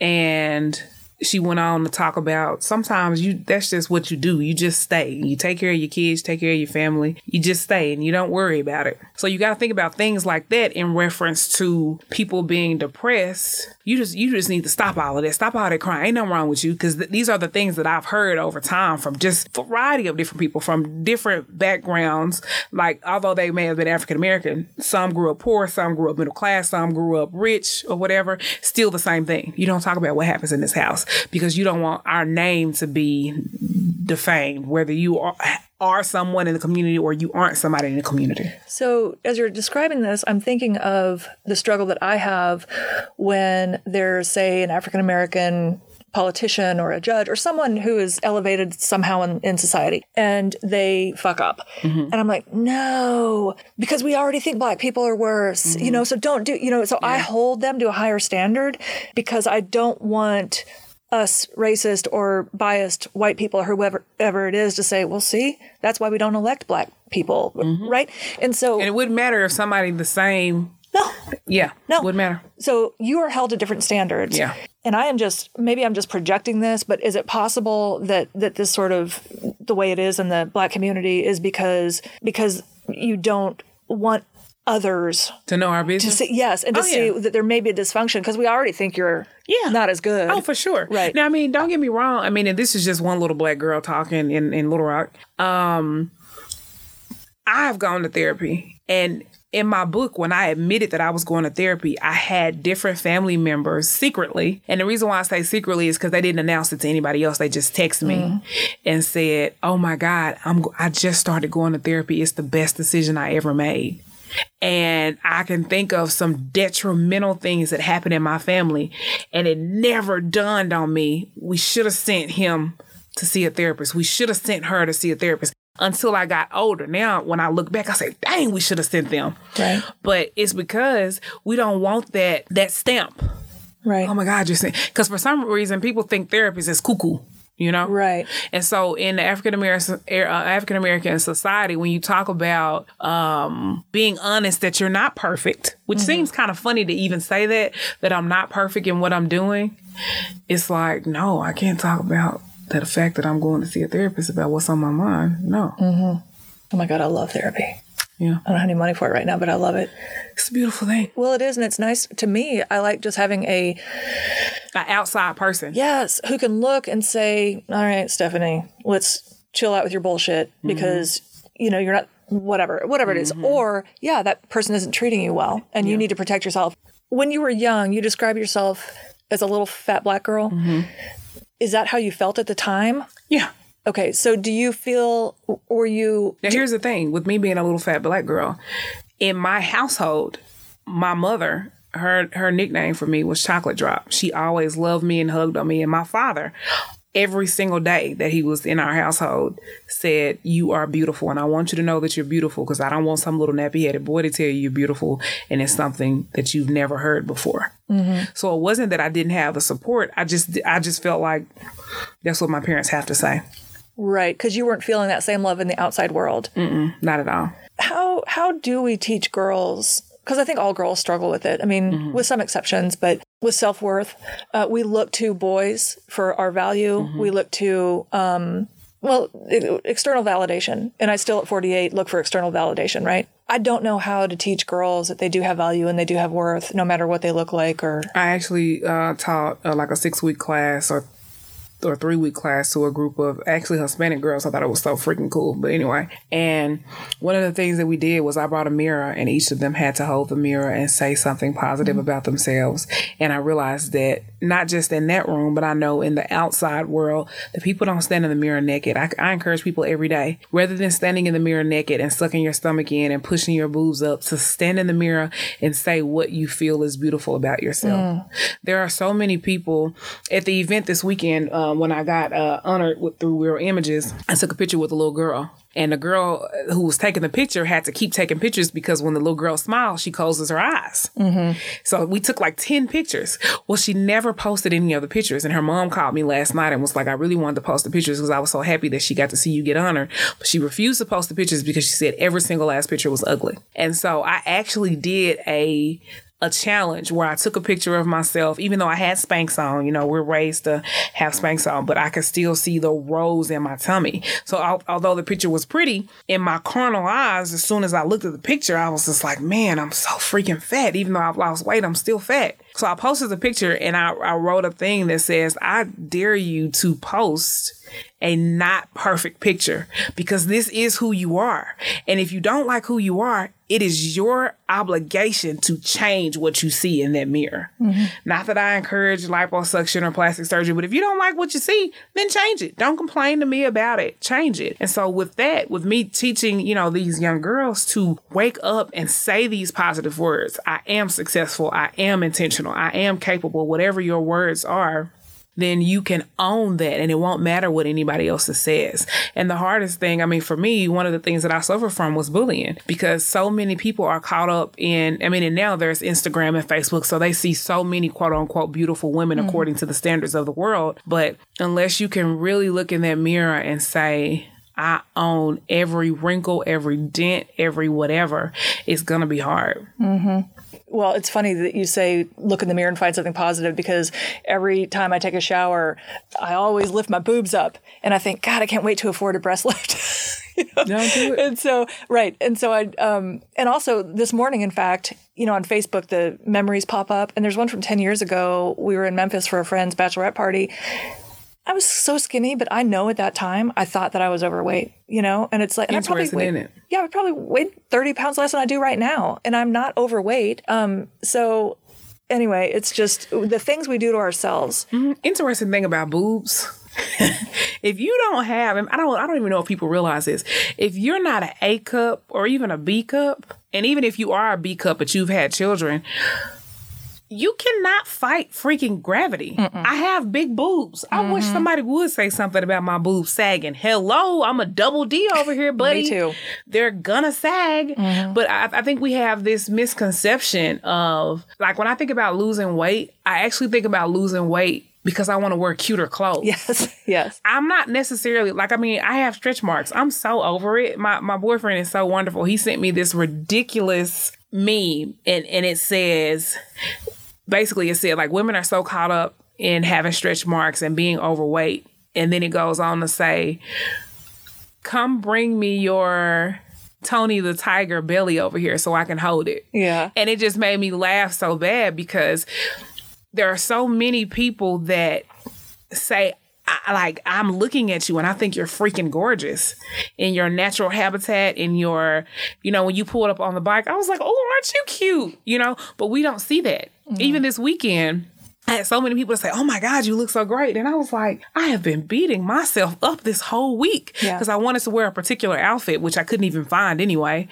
And she went on to talk about sometimes you that's just what you do. You just stay. You take care of your kids, take care of your family. You just stay and you don't worry about it. So you got to think about things like that in reference to people being depressed. You just you just need to stop all of that. Stop all that crying. Ain't nothing wrong with you, because th- these are the things that I've heard over time from just a variety of different people from different backgrounds. Like, although they may have been African-American, some grew up poor, some grew up middle class, some grew up rich or whatever. Still the same thing. You don't talk about what happens in this house, because you don't want our name to be defamed, whether you are, are someone in the community or you aren't somebody in the community. So as you're describing this, I'm thinking of the struggle that I have when there's, say, an African-American politician or a judge or someone who is elevated somehow in, in society and they fuck up. Mm-hmm. And I'm like, no, because we already think black people are worse, mm-hmm. you know, so don't do, you know, so yeah. I hold them to a higher standard because I don't want us racist or biased white people or whoever ever it is to say, well, see, that's why we don't elect black people. Mm-hmm. Right. And so and it wouldn't matter if somebody the same. No. Yeah. No. It wouldn't matter. So you are held to different standards. Yeah. And I am just, maybe I'm just projecting this, but is it possible that, that this sort of the way it is in the black community is because, because you don't want others to know our business? To see, yes. And to oh, see yeah. that there may be a dysfunction, because we already think you're yeah. not as good. Oh, for sure. Right. Now, I mean, don't get me wrong. I mean, and this is just one little black girl talking in, in Little Rock. Um, I've gone to therapy, and in my book, when I admitted that I was going to therapy, I had different family members secretly. And the reason why I say secretly is because they didn't announce it to anybody else. They just texted me mm. and said, oh, my God, I'm I just started going to therapy. It's the best decision I ever made. And I can think of some detrimental things that happened in my family. And it never dawned on me. We should have sent him to see a therapist. We should have sent her to see a therapist. Until I got older. Now, when I look back, I say, dang, we should have sent them. Right. But it's because we don't want that that stamp. Right. Oh, my God, you're saying. Because for some reason, people think therapists is cuckoo, you know? Right. And so in the African-American, uh, African-American society, when you talk about um, being honest that you're not perfect, which mm-hmm. seems kind of funny to even say that, that I'm not perfect in what I'm doing. It's like, no, I can't talk about that the fact that I'm going to see a therapist about what's on my mind. No. Mm-hmm. Oh my God, I love therapy. Yeah. I don't have any money for it right now, but I love it. It's a beautiful thing. Well, it is. And it's nice to me. I like just having a... an outside person. Yes. Who can look and say, all right, Stephanie, let's chill out with your bullshit mm-hmm. because, you know, you're not whatever, whatever mm-hmm. it is. Or, yeah, that person isn't treating you well and yeah. you need to protect yourself. When you were young, you describe yourself as a little fat black girl. Mm-hmm. Is that how you felt at the time? Yeah. Okay. So do you feel, or you... Now, here's the thing. With me being a little fat black girl, in my household, my mother, her her nickname for me was Chocolate Drop. She always loved me and hugged on me. And my father, every single day that he was in our household, said, you are beautiful. And I want you to know that you're beautiful, because I don't want some little nappy-headed boy to tell you you're beautiful and it's something that you've never heard before. Mm-hmm. So it wasn't that I didn't have the support. I just I just felt like that's what my parents have to say. Right. Because you weren't feeling that same love in the outside world. Mm-mm, not at all. How how do we teach girls? Because I think all girls struggle with it. I mean, mm-hmm. with some exceptions, but with self-worth. Uh, we look to boys for our value. Mm-hmm. We look to, um, well, it, external validation. And I still at forty-eight look for external validation, right? I don't know how to teach girls that they do have value and they do have worth, no matter what they look like. Or I actually uh, taught uh, like a six-week class or or three-week class to a group of actually Hispanic girls. I thought it was so freaking cool. But anyway, and one of the things that we did was I brought a mirror, and each of them had to hold the mirror and say something positive mm-hmm. about themselves. And I realized that not just in that room, but I know in the outside world, the people don't stand in the mirror naked. I, I encourage people every day, rather than standing in the mirror naked and sucking your stomach in and pushing your boobs up, to stand in the mirror and say what you feel is beautiful about yourself. Mm. There are so many people at the event this weekend. Um, When I got uh, honored with, through Real Images, I took a picture with a little girl. And the girl who was taking the picture had to keep taking pictures because when the little girl smiles, she closes her eyes. Mm-hmm. So we took like ten pictures. Well, she never posted any of the pictures. And her mom called me last night and was like, I really wanted to post the pictures because I was so happy that she got to see you get honored. But she refused to post the pictures because she said every single last picture was ugly. And so I actually did a... a challenge where I took a picture of myself, even though I had Spanx on. You know, we're raised to have Spanx on, but I could still see the rolls in my tummy. So al- although the picture was pretty, in my carnal eyes, as soon as I looked at the picture, I was just like, man, I'm so freaking fat. Even though I've lost weight, I'm still fat. So I posted the picture and I, I wrote a thing that says, I dare you to post a not perfect picture because this is who you are. And if you don't like who you are, it is your obligation to change what you see in that mirror. Mm-hmm. Not that I encourage liposuction or plastic surgery, but if you don't like what you see, then change it. Don't complain to me about it. Change it. And so with that, with me teaching, you know, these young girls to wake up and say these positive words, I am successful, I am intentional, I am capable, whatever your words are, then you can own that and it won't matter what anybody else says. And the hardest thing, I mean, for me, one of the things that I suffer from was bullying because so many people are caught up in, I mean, and now there's Instagram and Facebook, so they see so many quote unquote beautiful women mm-hmm. according to the standards of the world. But unless you can really look in that mirror and say, I own every wrinkle, every dent, every whatever, it's going to be hard. Mm-hmm. Well, it's funny that you say look in the mirror and find something positive because every time I take a shower, I always lift my boobs up and I think, God, I can't wait to afford a breast lift. You know? Don't do it. And so, right. And so I, um, and also this morning, in fact, you know, on Facebook, the memories pop up and there's one from ten years ago. We were in Memphis for a friend's bachelorette party. I was so skinny, but I know at that time I thought that I was overweight, you know, and it's like, and I probably weighed, it? yeah, I probably weighed thirty pounds less than I do right now. And I'm not overweight. Um, so anyway, it's just the things we do to ourselves. Mm-hmm. Interesting thing about boobs. If you don't have, and I don't, I don't even know if people realize this. If you're not an A cup or even a B cup, and even if you are a B cup, but you've had children, you cannot fight freaking gravity. Mm-mm. I have big boobs. I mm-hmm. wish somebody would say something about my boobs sagging. Hello, I'm a double D over here, buddy. Me too. They're gonna sag. Mm-hmm. But I, I think we have this misconception of, like, when I think about losing weight, I actually think about losing weight because I want to wear cuter clothes. Yes, yes. I'm not necessarily, like, I mean, I have stretch marks. I'm so over it. My, my boyfriend is so wonderful. He sent me this ridiculous meme, and, and it says... Basically, it said, like, women are so caught up in having stretch marks and being overweight. And then it goes on to say, come bring me your Tony the Tiger belly over here so I can hold it. Yeah. And it just made me laugh so bad because there are so many people that say, I, like, I'm looking at you and I think you're freaking gorgeous in your natural habitat, in your, you know, when you pulled up on the bike, I was like, oh, aren't you cute? You know, but we don't see that. Mm-hmm. Even this weekend, I had so many people say, oh my God, you look so great. And I was like, I have been beating myself up this whole week because yeah. I wanted to wear a particular outfit, which I couldn't even find anyway.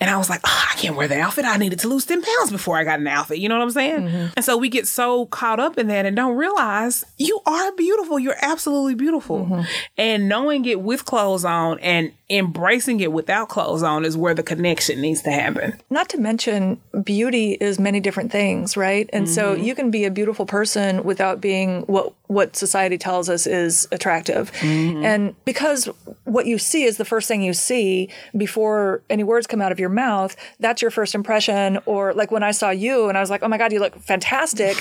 And I was like, oh, I can't wear that outfit. I needed to lose ten pounds before I got an outfit. You know what I'm saying? Mm-hmm. And so we get so caught up in that and don't realize you are beautiful. You're absolutely beautiful. Mm-hmm. And knowing it with clothes on and embracing it without clothes on is where the connection needs to happen. Not to mention, beauty is many different things, right? And mm-hmm. so you can be a beautiful person without being what what society tells us is attractive. Mm-hmm. And because what you see is the first thing you see before any words come out of your mouth, that's your first impression. Or like when I saw you and I was like, oh my God, you look fantastic.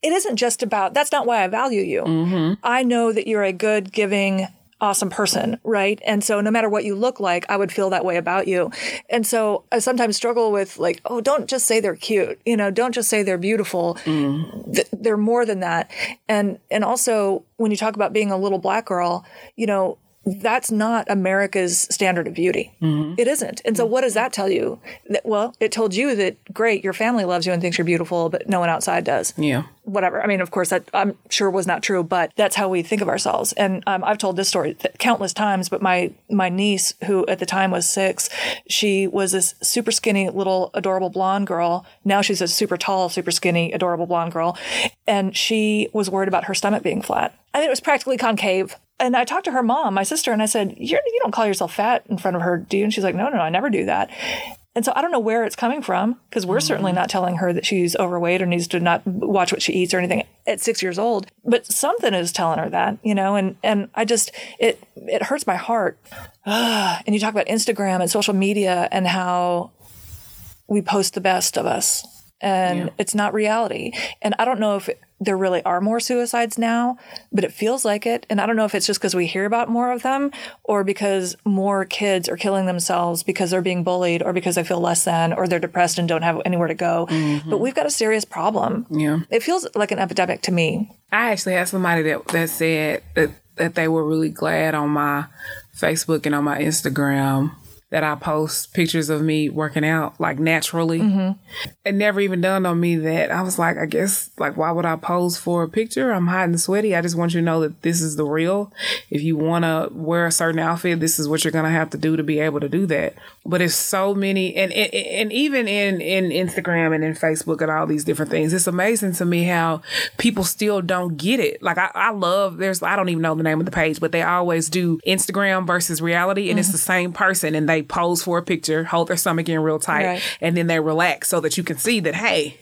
It isn't just about, that's not why I value you. Mm-hmm. I know that you're a good, giving, awesome person, right? And so no matter what you look like, I would feel that way about you. And so I sometimes struggle with like, oh, don't just say they're cute. You know, don't just say they're beautiful. Mm. Th- they're more than that. And and also when you talk about being a little black girl, you know, that's not America's standard of beauty. Mm-hmm. It isn't. And so what does that tell you? That, well, it told you that, great, your family loves you and thinks you're beautiful, but no one outside does. Yeah. Whatever. I mean, of course, that I'm sure was not true, but that's how we think of ourselves. And um, I've told this story th- countless times, but my, my niece, who at the time was six, she was this super skinny, little, adorable blonde girl. Now she's a super tall, super skinny, adorable blonde girl. And she was worried about her stomach being flat. I mean, it was practically concave. And I talked to her mom, my sister, and I said, You're, you don't call yourself fat in front of her, do you? And she's like, no, no, no, I never do that. And so I don't know where it's coming from, because we're mm-hmm. certainly not telling her that she's overweight or needs to not watch what she eats or anything at six years old. But something is telling her that, you know, and, and I just, it, it hurts my heart. Ugh. And you talk about Instagram and social media and how we post the best of us. And yeah. It's not reality. And I don't know if it, there really are more suicides now, but it feels like it. And I don't know if it's just because we hear about more of them or because more kids are killing themselves because they're being bullied or because they feel less than or they're depressed and don't have anywhere to go. Mm-hmm. But we've got a serious problem. Yeah, it feels like an epidemic to me. I actually had somebody that, that said that, that they were really glad on my Facebook and on my Instagram that I post pictures of me working out, like, naturally. Mm-hmm. It never even dawned on me that I was like, I guess, like, why would I pose for a picture? I'm hot and sweaty. I just want you to know that this is the real. If you want to wear a certain outfit, this is what you're going to have to do to be able to do that. But it's so many, and and, and even in, in Instagram and in Facebook and all these different things, it's amazing to me how people still don't get it. Like, I, I love, there's, I don't even know the name of the page, but they always do Instagram versus reality, and mm-hmm. it's the same person, and they They pose for a picture, hold their stomach in real tight, right. and then they relax so that you can see that, hey,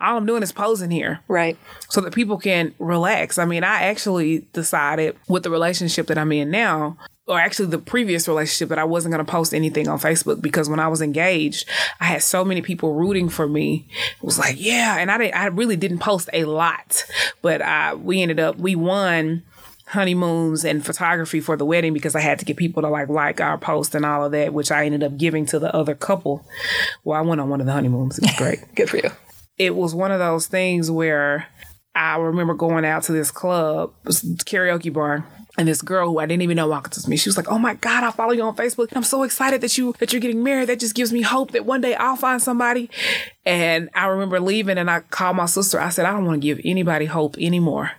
all I'm doing is posing here. Right. So that people can relax. I mean, I actually decided with the relationship that I'm in now, or actually the previous relationship, that I wasn't going to post anything on Facebook, because when I was engaged, I had so many people rooting for me. It was like, yeah. And I, didn't, I really didn't post a lot, but I, we ended up, we won honeymoons and photography for the wedding, because I had to get people to like like our post and all of that, which I ended up giving to the other couple. Well, I went on one of the honeymoons. It was great. Good for you. It was one of those things where I remember going out to this club, this karaoke bar, and this girl who I didn't even know walked to me, she was like, oh my God, I follow you on Facebook. And I'm so excited that, you, that you're getting married. That just gives me hope that one day I'll find somebody. And I remember leaving and I called my sister. I said, I don't want to give anybody hope anymore.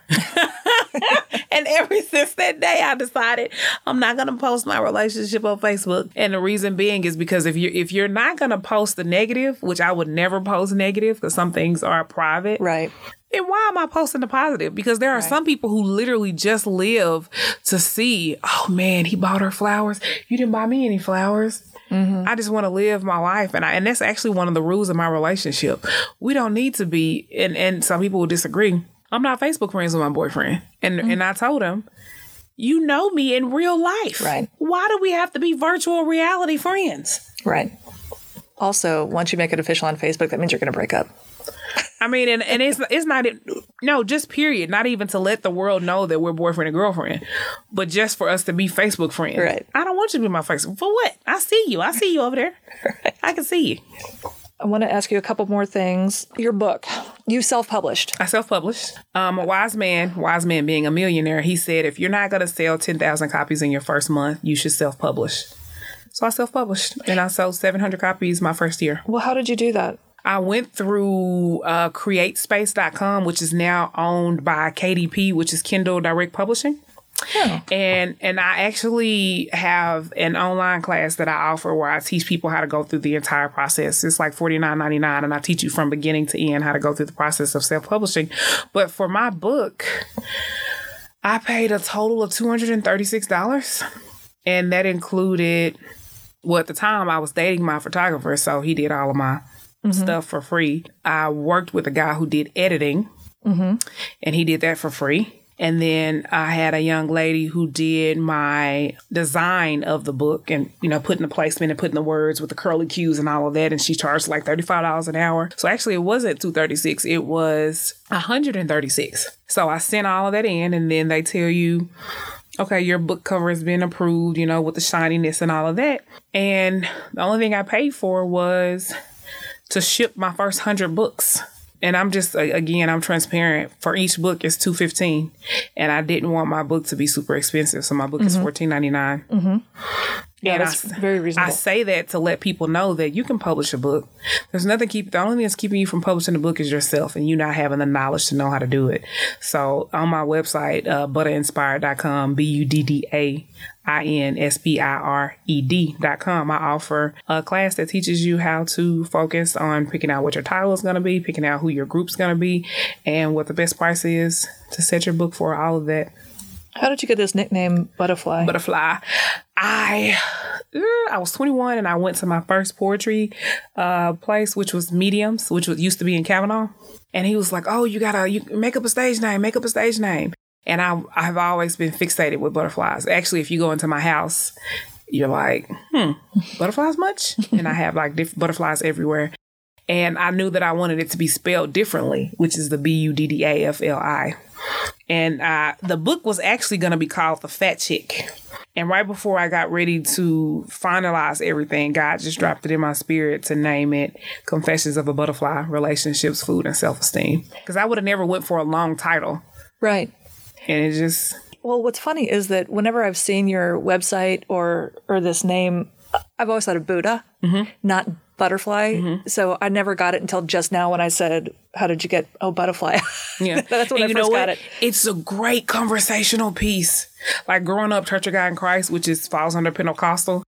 And ever since that day, I decided I'm not going to post my relationship on Facebook. And the reason being is because if you're, if you're not going to post the negative, which I would never post negative because some things are private. Right. Then why am I posting the positive? Because there are right. some people who literally just live to see, oh, man, he bought her flowers. You didn't buy me any flowers. Mm-hmm. I just want to live my life. And I, and that's actually one of the rules of my relationship. We don't need to be. And, and some people will disagree. I'm not Facebook friends with my boyfriend. And mm-hmm. and I told him, you know me in real life. Right. Why do we have to be virtual reality friends? Right. Also, once you make it official on Facebook, that means you're going to break up. I mean, and, and it's it's not, no, just period. Not even to let the world know that we're boyfriend and girlfriend, but just for us to be Facebook friends. Right. I don't want you to be my Facebook. For what? I see you. I see you over there. Right. I can see you. I want to ask you a couple more things. Your book, you self-published. I self-published. Um, a wise man, wise man being a millionaire, he said, if you're not going to sell ten thousand copies in your first month, you should self-publish. So I self-published and I sold seven hundred copies my first year. Well, how did you do that? I went through uh, createspace dot com, which is now owned by K D P, which is Kindle Direct Publishing. Yeah. And and I actually have an online class that I offer where I teach people how to go through the entire process. It's like forty-nine ninety-nine, and I teach you from beginning to end how to go through the process of self-publishing. But for my book, I paid a total of two hundred thirty-six dollars. And that included, well, at the time I was dating my photographer, so he did all of my mm-hmm. stuff for free. I worked with a guy who did editing, mm-hmm. and he did that for free. And then I had a young lady who did my design of the book and, you know, putting the placement and putting the words with the curly cues and all of that. And she charged like thirty-five dollars an hour. So actually it wasn't two hundred thirty-six dollars. It was one hundred thirty-six dollars. So I sent all of that in, and then they tell you, okay, your book cover has been approved, you know, with the shininess and all of that. And the only thing I paid for was to ship my first one hundred books. And I'm just, again, I'm transparent. For each book, it's two hundred fifteen dollars. And I didn't want my book to be super expensive. So my book mm-hmm. is fourteen ninety-nine. Mm-hmm. Yeah, and that's I, very reasonable. I say that to let people know that you can publish a book. There's nothing keep. The only thing that's keeping you from publishing a book is yourself and you not having the knowledge to know how to do it. So on my website, uh, butter inspired dot com, B U D D A I N S P I R E D dot com, I offer a class that teaches you how to focus on picking out what your title is going to be, picking out who your group's going to be, and what the best price is to set your book for, all of that. How did you get this nickname, Butterfly? Butterfly. I I was twenty-one and I went to my first poetry uh, place, which was Mediums, which was, used to be in Kavanaugh. And he was like, oh, you got to you make up a stage name, make up a stage name. And I, I've always been fixated with butterflies. Actually, if you go into my house, you're like, hmm, butterflies much? And I have like diff- butterflies everywhere. And I knew that I wanted it to be spelled differently, which is the B U D D A F L I. And uh, the book was actually going to be called The Fat Chick. And right before I got ready to finalize everything, God just dropped it in my spirit to name it Confessions of a Butterfly, Relationships, Food, and Self-Esteem. Because I would have never went for a long title. Right. And it just... Well, what's funny is that whenever I've seen your website or, or this name, I've always thought of Buddha, mm-hmm. not Butterfly. Mm-hmm. So I never got it until just now when I said, how did you get, oh, Butterfly? Yeah. That's when and I you first know got it. It's a great conversational piece. Like growing up, Church of God in Christ, which is falls under Pentecostal.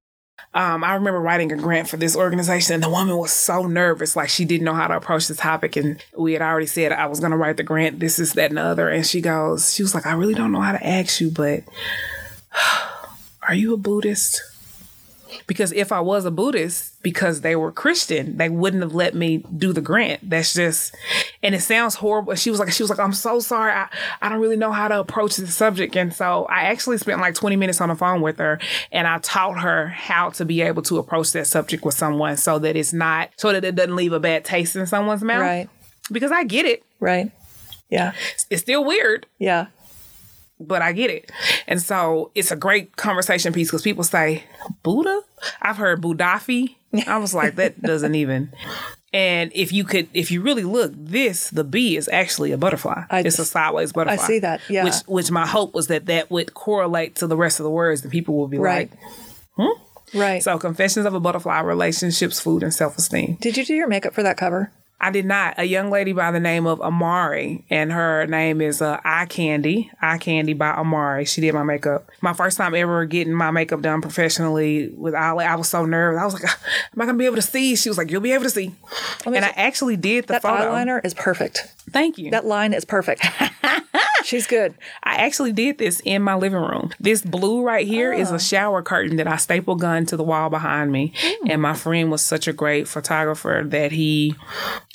Um, I remember writing a grant for this organization and the woman was so nervous. Like she didn't know how to approach the topic. And we had already said, I was going to write the grant, this is that and the other. And she goes, she was like, I really don't know how to ask you, but are you a Buddhist? Because if I was a Buddhist, because they were Christian, they wouldn't have let me do the grant. That's just, and it sounds horrible. She was like, she was like, I'm so sorry. I, I don't really know how to approach the subject. And so I actually spent like twenty minutes on the phone with her and I taught her how to be able to approach that subject with someone so that it's not, so that it doesn't leave a bad taste in someone's mouth. Right. Because I get it. Right. Yeah. It's still weird. Yeah. But I get it. And so it's a great conversation piece because people say, Buddha? I've heard Budafi. I was like, that doesn't even. And if you could, if you really look, this, the bee is actually a butterfly. I it's just, a sideways butterfly. I see that. Yeah. Which, which my hope was that that would correlate to the rest of the words and people will be right. like, hmm? Right. So Confessions of a Butterfly, Relationships, Food, and Self-Esteem. Did you do your makeup for that cover? I did not. A young lady by the name of Amari, and her name is uh, Eye Candy, Eye Candy by Amari. She did my makeup. My first time ever getting my makeup done professionally with Ollie, I was so nervous. I was like, am I going to be able to see? She was like, you'll be able to see. And see. I actually did the that photo. That eyeliner is perfect. Thank you. That line is perfect. She's good. I actually did this in my living room. This blue right here oh. is a shower curtain that I staple gunned to the wall behind me. Mm. And my friend was such a great photographer that he,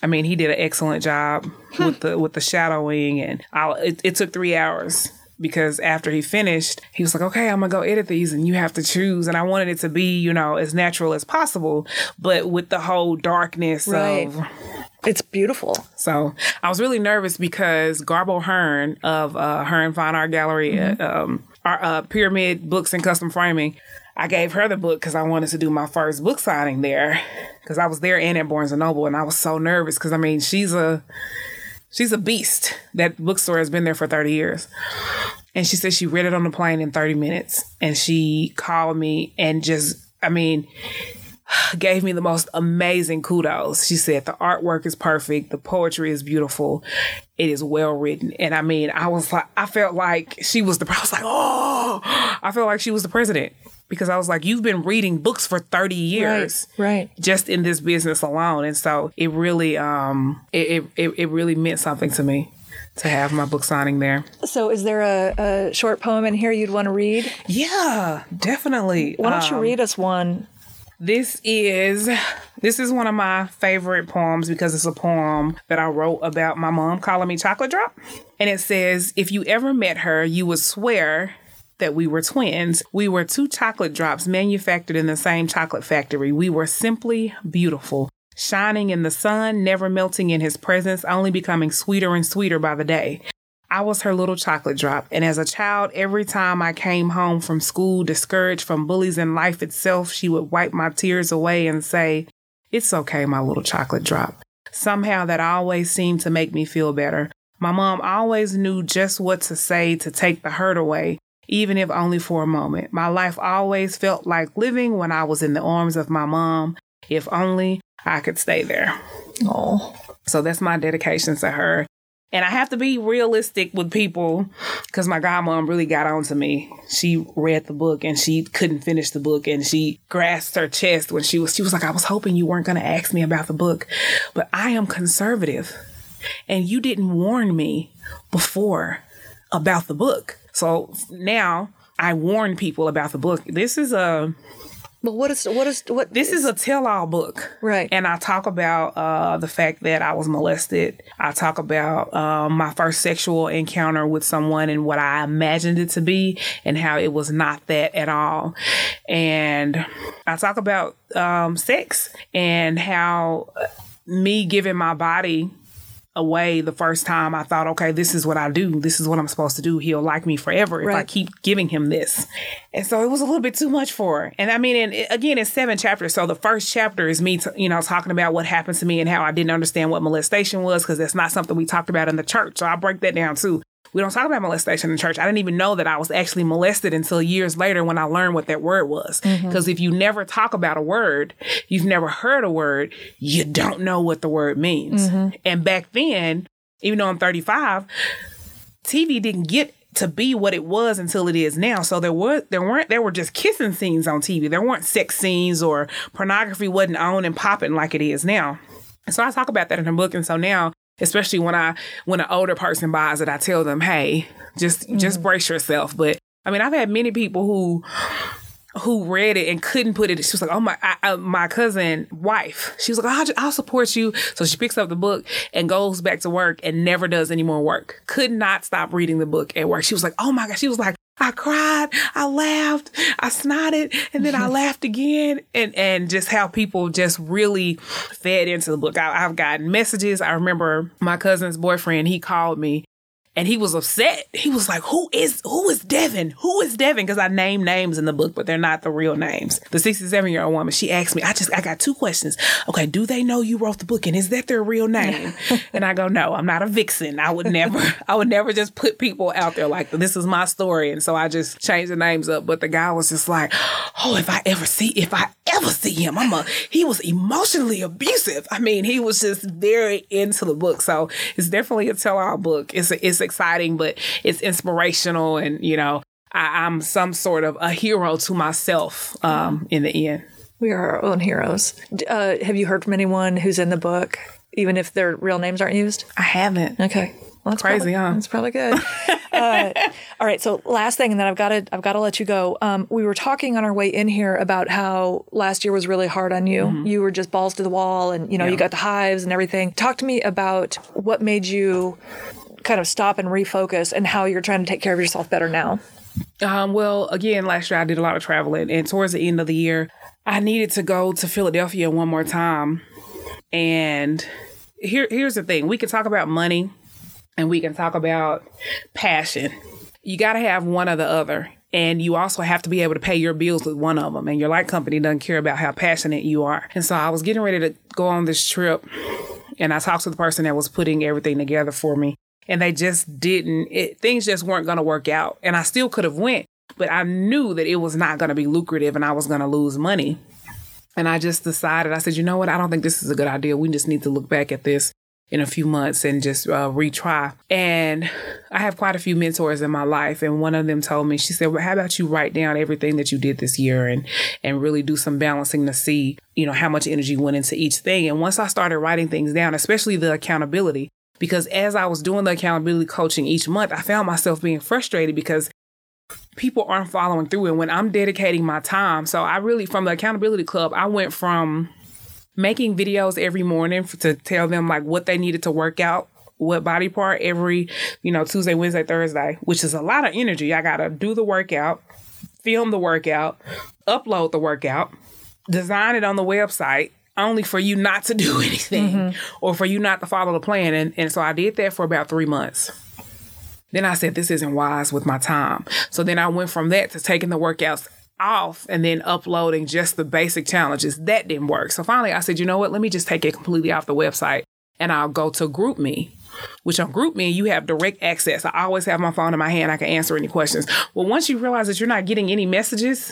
I mean, he did an excellent job hmm. with the with the shadowing. And I, it, it took three hours because after he finished, he was like, okay, I'm going to go edit these and you have to choose. And I wanted it to be, you know, as natural as possible, but with the whole darkness right. of... It's beautiful. So I was really nervous because Garbo Hearn of uh, Hearn Fine Art Gallery, mm-hmm. um, our, uh, Pyramid Books and Custom Framing, I gave her the book because I wanted to do my first book signing there because I was there and at Barnes and Noble. And I was so nervous because, I mean, she's a she's a beast. That bookstore has been there for thirty years. And she said she read it on the plane in thirty minutes. And she called me and just, I mean... gave me the most amazing kudos. She said, the artwork is perfect. The poetry is beautiful. It is well written. And I mean, I was like, I felt like she was the, I was like, oh, I felt like she was the president because I was like, you've been reading books for thirty years. Right. right. Just in this business alone. And so it really, um, it, it, it really meant something to me to have my book signing there. So is there a, a short poem in here you'd want to read? Yeah, definitely. Why don't um, you read us one? This is this is one of my favorite poems because it's a poem that I wrote about my mom calling me Chocolate Drop. And it says, if you ever met her, you would swear that we were twins. We were two chocolate drops manufactured in the same chocolate factory. We were simply beautiful, shining in the sun, never melting in his presence, only becoming sweeter and sweeter by the day. I was her little chocolate drop, and as a child, every time I came home from school, discouraged from bullies and life itself, she would wipe my tears away and say, "It's okay, my little chocolate drop." Somehow that always seemed to make me feel better. My mom always knew just what to say to take the hurt away, even if only for a moment. My life always felt like living when I was in the arms of my mom. If only I could stay there. Oh, so that's my dedication to her. And I have to be realistic with people because my godmom really got on to me. She read the book and she couldn't finish the book. And she grasped her chest when she was she was like, I was hoping you weren't going to ask me about the book, but I am conservative and you didn't warn me before about the book. So now I warn people about the book. This is a... But what is what is what? This is a tell-all book, right? And I talk about uh, the fact that I was molested. I talk about um, my first sexual encounter with someone and what I imagined it to be, and how it was not that at all. And I talk about um, sex and how me giving my body away the first time, I thought, okay, this is what I do. This is what I'm supposed to do. He'll like me forever if right. I keep giving him this. And so it was a little bit too much for her. And I mean, and again, it's seven chapters. So the first chapter is me, t- you know, talking about what happened to me and how I didn't understand what molestation was because that's not something we talked about in the church. So I break that down too. We don't talk about molestation in church. I didn't even know that I was actually molested until years later when I learned what that word was. Because mm-hmm. if you never talk about a word, you've never heard a word, you don't know what the word means. Mm-hmm. And back then, even though I'm thirty-five, T V didn't get to be what it was until it is now. So there were there weren't there were just kissing scenes on T V. There weren't sex scenes, or pornography wasn't on and popping like it is now. And so I talk about that in the book. And so now, especially when I when an older person buys it, I tell them, hey, just mm-hmm. just brace yourself. But I mean, I've had many people who who read it and couldn't put it. She was like, oh, my I, I, my cousin wife. She was like, I'll, I'll support you. So she picks up the book and goes back to work and never does any more work. Could not stop reading the book at work. She was like, oh, my God. She was like, I cried, I laughed, I snotted, and then I laughed again. And and just how people just really fed into the book. I, I've gotten messages. I remember my cousin's boyfriend, he called me and he was upset. He was like, who is who is Devin? Who is Devin? Because I name names in the book, but they're not the real names. The sixty-seven-year-old woman, she asked me, I just, I got two questions. Okay, do they know you wrote the book and is that their real name? And I go, no, I'm not a vixen. I would never, I would never just put people out there like, this is my story. And so I just changed the names up. But the guy was just like, oh, if I ever see, if I ever see him, I'm a, he was emotionally abusive. I mean, he was just very into the book. So it's definitely a tell-all book. It's a, it's exciting, but it's inspirational, and you know, I, I'm some sort of a hero to myself um, in the end. We are our own heroes. Uh, have you heard from anyone who's in the book, even if their real names aren't used? I haven't. Okay, well, that's crazy, probably, huh? That's probably good. uh, all right, so last thing, and then I've got to I've got to let you go. Um, we were talking on our way in here about how last year was really hard on you. Mm-hmm. You were just balls to the wall, and you know, yeah. you got the hives and everything. Talk to me about what made you kind of stop and refocus, and how you're trying to take care of yourself better now. Um, well, again, last year I did a lot of traveling, and towards the end of the year, I needed to go to Philadelphia one more time. And here, here's the thing. We can talk about money and we can talk about passion. You got to have one or the other. And you also have to be able to pay your bills with one of them. And your light company doesn't care about how passionate you are. And so I was getting ready to go on this trip, and I talked to the person that was putting everything together for me. And they just didn't, it, things just weren't going to work out. And I still could have went, but I knew that it was not going to be lucrative and I was going to lose money. And I just decided, I said, you know what? I don't think this is a good idea. We just need to look back at this in a few months and just uh, retry. And I have quite a few mentors in my life. And one of them told me, she said, well, how about you write down everything that you did this year and, and really do some balancing to see, you know, how much energy went into each thing. And once I started writing things down, especially the accountability, Because as I was doing the accountability coaching each month, I found myself being frustrated because people aren't following through. And when I'm dedicating my time, so I really, from the accountability club, I went from making videos every morning to tell them like what they needed to work out, what body part every, you know, Tuesday, Wednesday, Thursday, which is a lot of energy. I got to do the workout, film the workout, upload the workout, design it on the website, only for you not to do anything mm-hmm. or for you not to follow the plan. And, and so I did that for about three months. Then I said, this isn't wise with my time. So then I went from that to taking the workouts off and then uploading just the basic challenges. That didn't work. So finally I said, you know what, let me just take it completely off the website and I'll go to GroupMe, which on GroupMe, you have direct access. I always have my phone in my hand. I can answer any questions. Well, once you realize that you're not getting any messages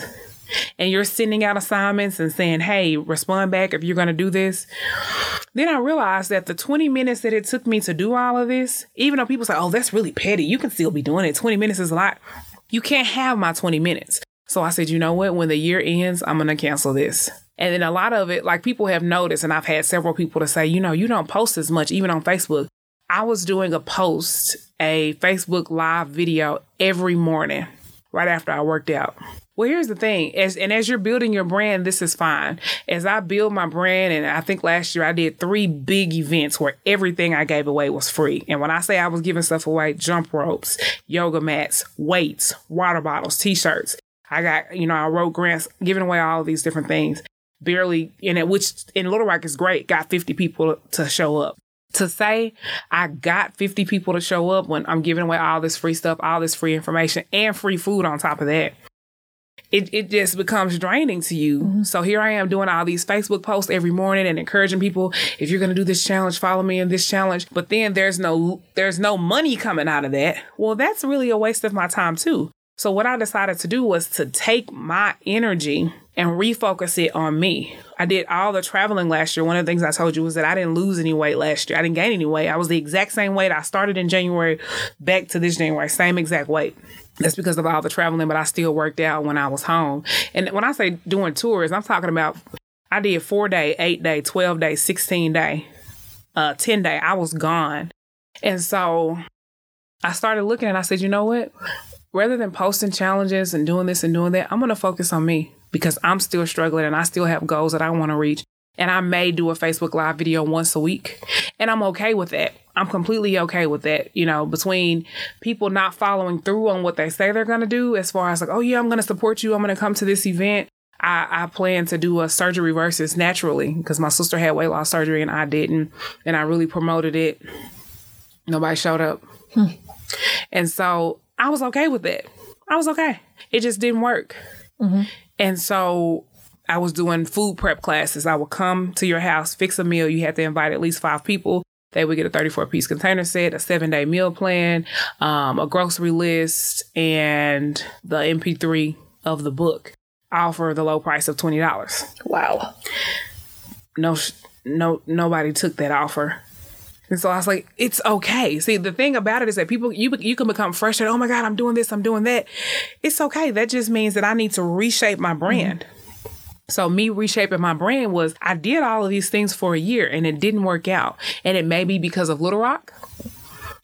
and you're sending out assignments and saying, hey, respond back if you're going to do this. Then I realized that the twenty minutes that it took me to do all of this, even though people say, oh, that's really petty, you can still be doing it. twenty minutes is a lot. You can't have my twenty minutes. So I said, you know what? When the year ends, I'm going to cancel this. And then a lot of it, like people have noticed, and I've had several people to say, you know, you don't post as much, even on Facebook. I was doing a post, a Facebook live video every morning right after I worked out. Well, here's the thing. As, and as you're building your brand, this is fine. As I build my brand, and I think last year I did three big events where everything I gave away was free. And when I say I was giving stuff away, jump ropes, yoga mats, weights, water bottles, T-shirts. I got, you know, I wrote grants, giving away all these different things, barely, and it, which in Little Rock is great, got fifty people to show up. To say I got fifty people to show up when I'm giving away all this free stuff, all this free information and free food on top of that. It it just becomes draining to you. Mm-hmm. So here I am doing all these Facebook posts every morning and encouraging people, if you're going to do this challenge, follow me in this challenge. But then there's no there's no money coming out of that. Well, that's really a waste of my time, too. So what I decided to do was to take my energy and refocus it on me. I did all the traveling last year. One of the things I told you was that I didn't lose any weight last year. I didn't gain any weight. I was the exact same weight. I started in January back to this January, same exact weight. That's because of all the traveling, but I still worked out when I was home. And when I say doing tours, I'm talking about I did four-day, eight-day, twelve-day, sixteen-day, uh, ten-day. I was gone. And so I started looking and I said, you know what? Rather than posting challenges and doing this and doing that, I'm going to focus on me because I'm still struggling and I still have goals that I want to reach. And I may do a Facebook Live video once a week. And I'm okay with that. I'm completely okay with that. You know, between people not following through on what they say they're going to do as far as like, oh, yeah, I'm going to support you. I'm going to come to this event. I, I plan to do a surgery versus naturally because my sister had weight loss surgery and I didn't. And I really promoted it. Nobody showed up. Hmm. And so I was okay with that. I was okay. It just didn't work. Mm-hmm. And so I was doing food prep classes. I would come to your house, fix a meal. You had to invite at least five people. They would get a thirty-four piece container set, a seven-day meal plan, um, a grocery list, and the M P three of the book, all for the low price of twenty dollars. Wow. No, no, nobody took that offer. And so I was like, it's okay. See, the thing about it is that people, you you can become frustrated. Oh, my God, I'm doing this. I'm doing that. It's okay. That just means that I need to reshape my brand. Mm-hmm. So me reshaping my brand was I did all of these things for a year and it didn't work out. And it may be because of Little Rock.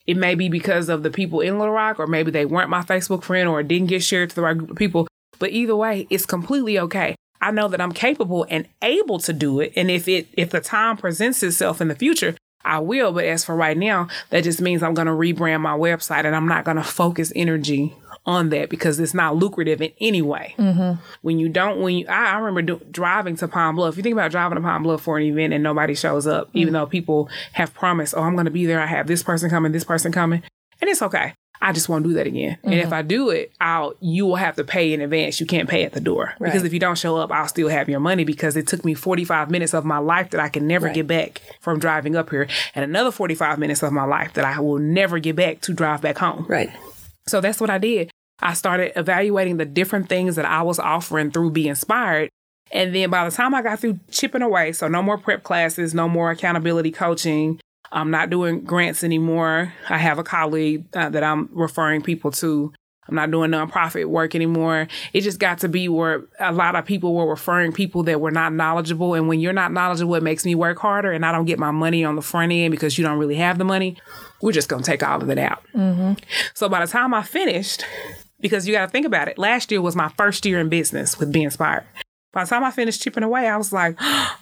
It may be because of the people in Little Rock, or maybe they weren't my Facebook friend or it didn't get shared to the right group of people. But either way, it's completely okay. I know that I'm capable and able to do it. And if it if the time presents itself in the future, I will. But as for right now, that just means I'm going to rebrand my website and I'm not going to focus energy on that because it's not lucrative in any way. Mm-hmm. When you don't, when you, I, I remember do, driving to Pine Bluff. You think about driving to Pine Bluff for an event and nobody shows up, mm-hmm. even though people have promised, oh, I'm going to be there. I have this person coming, this person coming. And it's okay. I just won't do that again. Mm-hmm. And if I do it, I'll, you will have to pay in advance. You can't pay at the door right. Because if you don't show up, I'll still have your money because it took me forty-five minutes of my life that I can never right. get back from driving up here and another forty-five minutes of my life that I will never get back to drive back home. Right. So that's what I did. I started evaluating the different things that I was offering through Be Inspired. And then by the time I got through chipping away, so no more prep classes, no more accountability coaching. I'm not doing grants anymore. I have a colleague uh, that I'm referring people to. I'm not doing nonprofit work anymore. It just got to be where a lot of people were referring people that were not knowledgeable. And when you're not knowledgeable, it makes me work harder and I don't get my money on the front end because you don't really have the money. We're just going to take all of it out. Mm-hmm. So by the time I finished, because you got to think about it, last year was my first year in business with Be Inspired. By the time I finished chipping away, I was like, oh,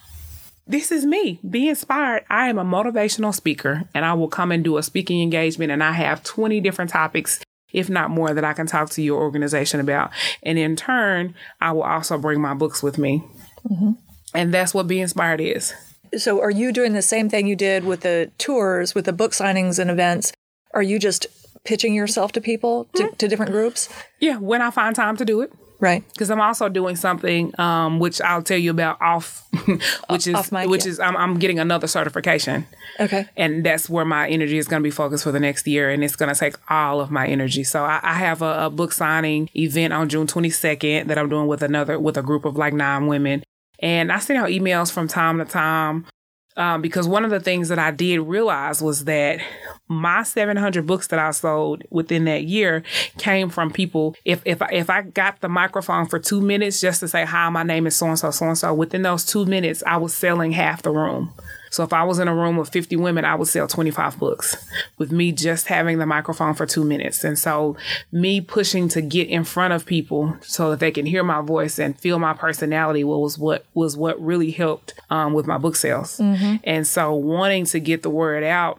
this is me. Be Inspired. I am a motivational speaker and I will come and do a speaking engagement and I have twenty different topics, if not more, that I can talk to your organization about. And in turn, I will also bring my books with me. Mm-hmm. And that's what Be Inspired is. So are you doing the same thing you did with the tours, with the book signings and events? Are you just pitching yourself to people, to, mm-hmm. to different groups? Yeah, when I find time to do it. Right. Because I'm also doing something, um, which I'll tell you about off, which is, off mic, which yeah. is I'm, I'm getting another certification. Okay. And that's where my energy is going to be focused for the next year. And it's going to take all of my energy. So I, I have a, a book signing event on June twenty-second that I'm doing with another, with a group of like nine women. And I send out emails from time to time. Um, because one of the things that I did realize was that my seven hundred books that I sold within that year came from people. If if I, if I got the microphone for two minutes just to say, hi, my name is so-and-so, so-and-so, within those two minutes, I was selling half the room. So if I was in a room with fifty women, I would sell twenty-five books with me just having the microphone for two minutes. And so me pushing to get in front of people so that they can hear my voice and feel my personality was what was what really helped um, with my book sales. Mm-hmm. And so wanting to get the word out,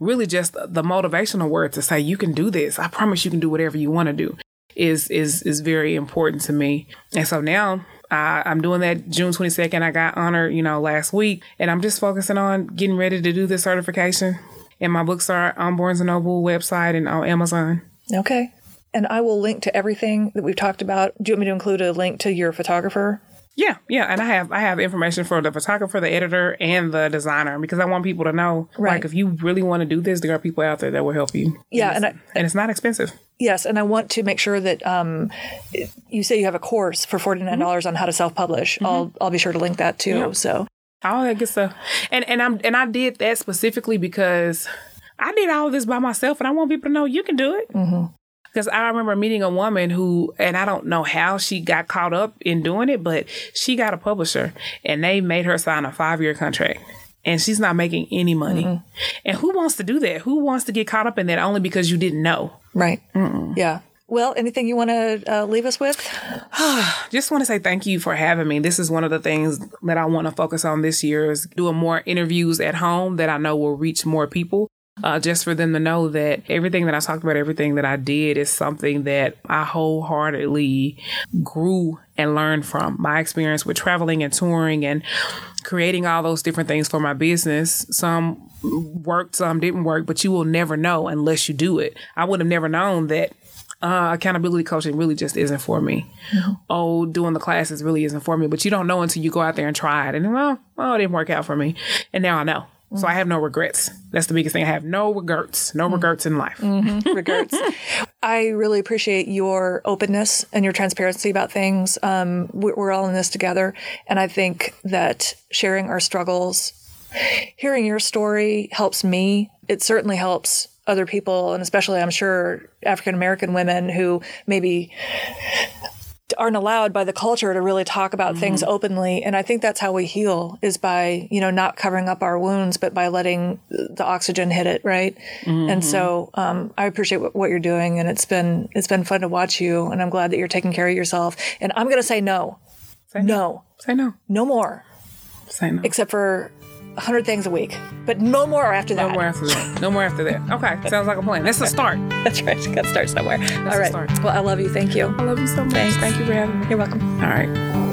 really just the motivational word to say, you can do this. I promise you can do whatever you want to do is is is very important to me. And so now I, I'm doing that June twenty-second. I got honored, you know, last week, and I'm just focusing on getting ready to do this certification. And my books are on Barnes and Noble website and on Amazon. Okay. And I will link to everything that we've talked about. Do you want me to include a link to your photographer? Yeah. Yeah. And I have I have information for the photographer, the editor, and the designer, because I want people to know, right. like, if you really want to do this, there are people out there that will help you. Yeah. And, and, it's, I, and it's not expensive. Yes. And I want to make sure that um, you say you have a course for forty-nine dollars mm-hmm. on how to self-publish. Mm-hmm. I'll I'll be sure to link that, too. Yeah. So all that good stuff. And, and, I'm, and I did that specifically because I did all this by myself and I want people to know you can do it. Mm-hmm. Because I remember meeting a woman who, and I don't know how she got caught up in doing it, but she got a publisher and they made her sign a five-year contract and she's not making any money. Mm-hmm. And who wants to do that? Who wants to get caught up in that only because you didn't know? Right. Mm-mm. Yeah. Well, anything you want to uh, leave us with? Just want to say thank you for having me. This is one of the things that I want to focus on this year is doing more interviews at home that I know will reach more people. Uh, just for them to know that everything that I talked about, everything that I did is something that I wholeheartedly grew and learned from. My experience with traveling and touring and creating all those different things for my business. Some worked, some didn't work, but you will never know unless you do it. I would have never known that uh, accountability coaching really just isn't for me. Oh, doing the classes really isn't for me, but you don't know until you go out there and try it. And well, well it didn't work out for me. And now I know. So I have no regrets. That's the biggest thing. I have no regrets, no regrets in life. Mm-hmm. Regrets. I really appreciate your openness and your transparency about things. Um, we're all in this together. And I think that sharing our struggles, hearing your story helps me. It certainly helps other people. And especially, I'm sure, African-American women who maybe aren't allowed by the culture to really talk about mm-hmm. things openly. And I think that's how we heal is by, you know, not covering up our wounds, but by letting the oxygen hit it. Right. Mm-hmm. And so um, I appreciate what, what you're doing. And it's been, it's been fun to watch you. And I'm glad that you're taking care of yourself. And I'm going to say no, say no. no, say no, no more, say no, except for a hundred things a week, but no more after that. No more after that. No more after that. Okay. Sounds like a plan. That's a start. That's right. Got to start somewhere. That's all right. Start. Well, I love you. Thank you. I love you so much. Thanks. Thank you for having me. You're welcome. All right.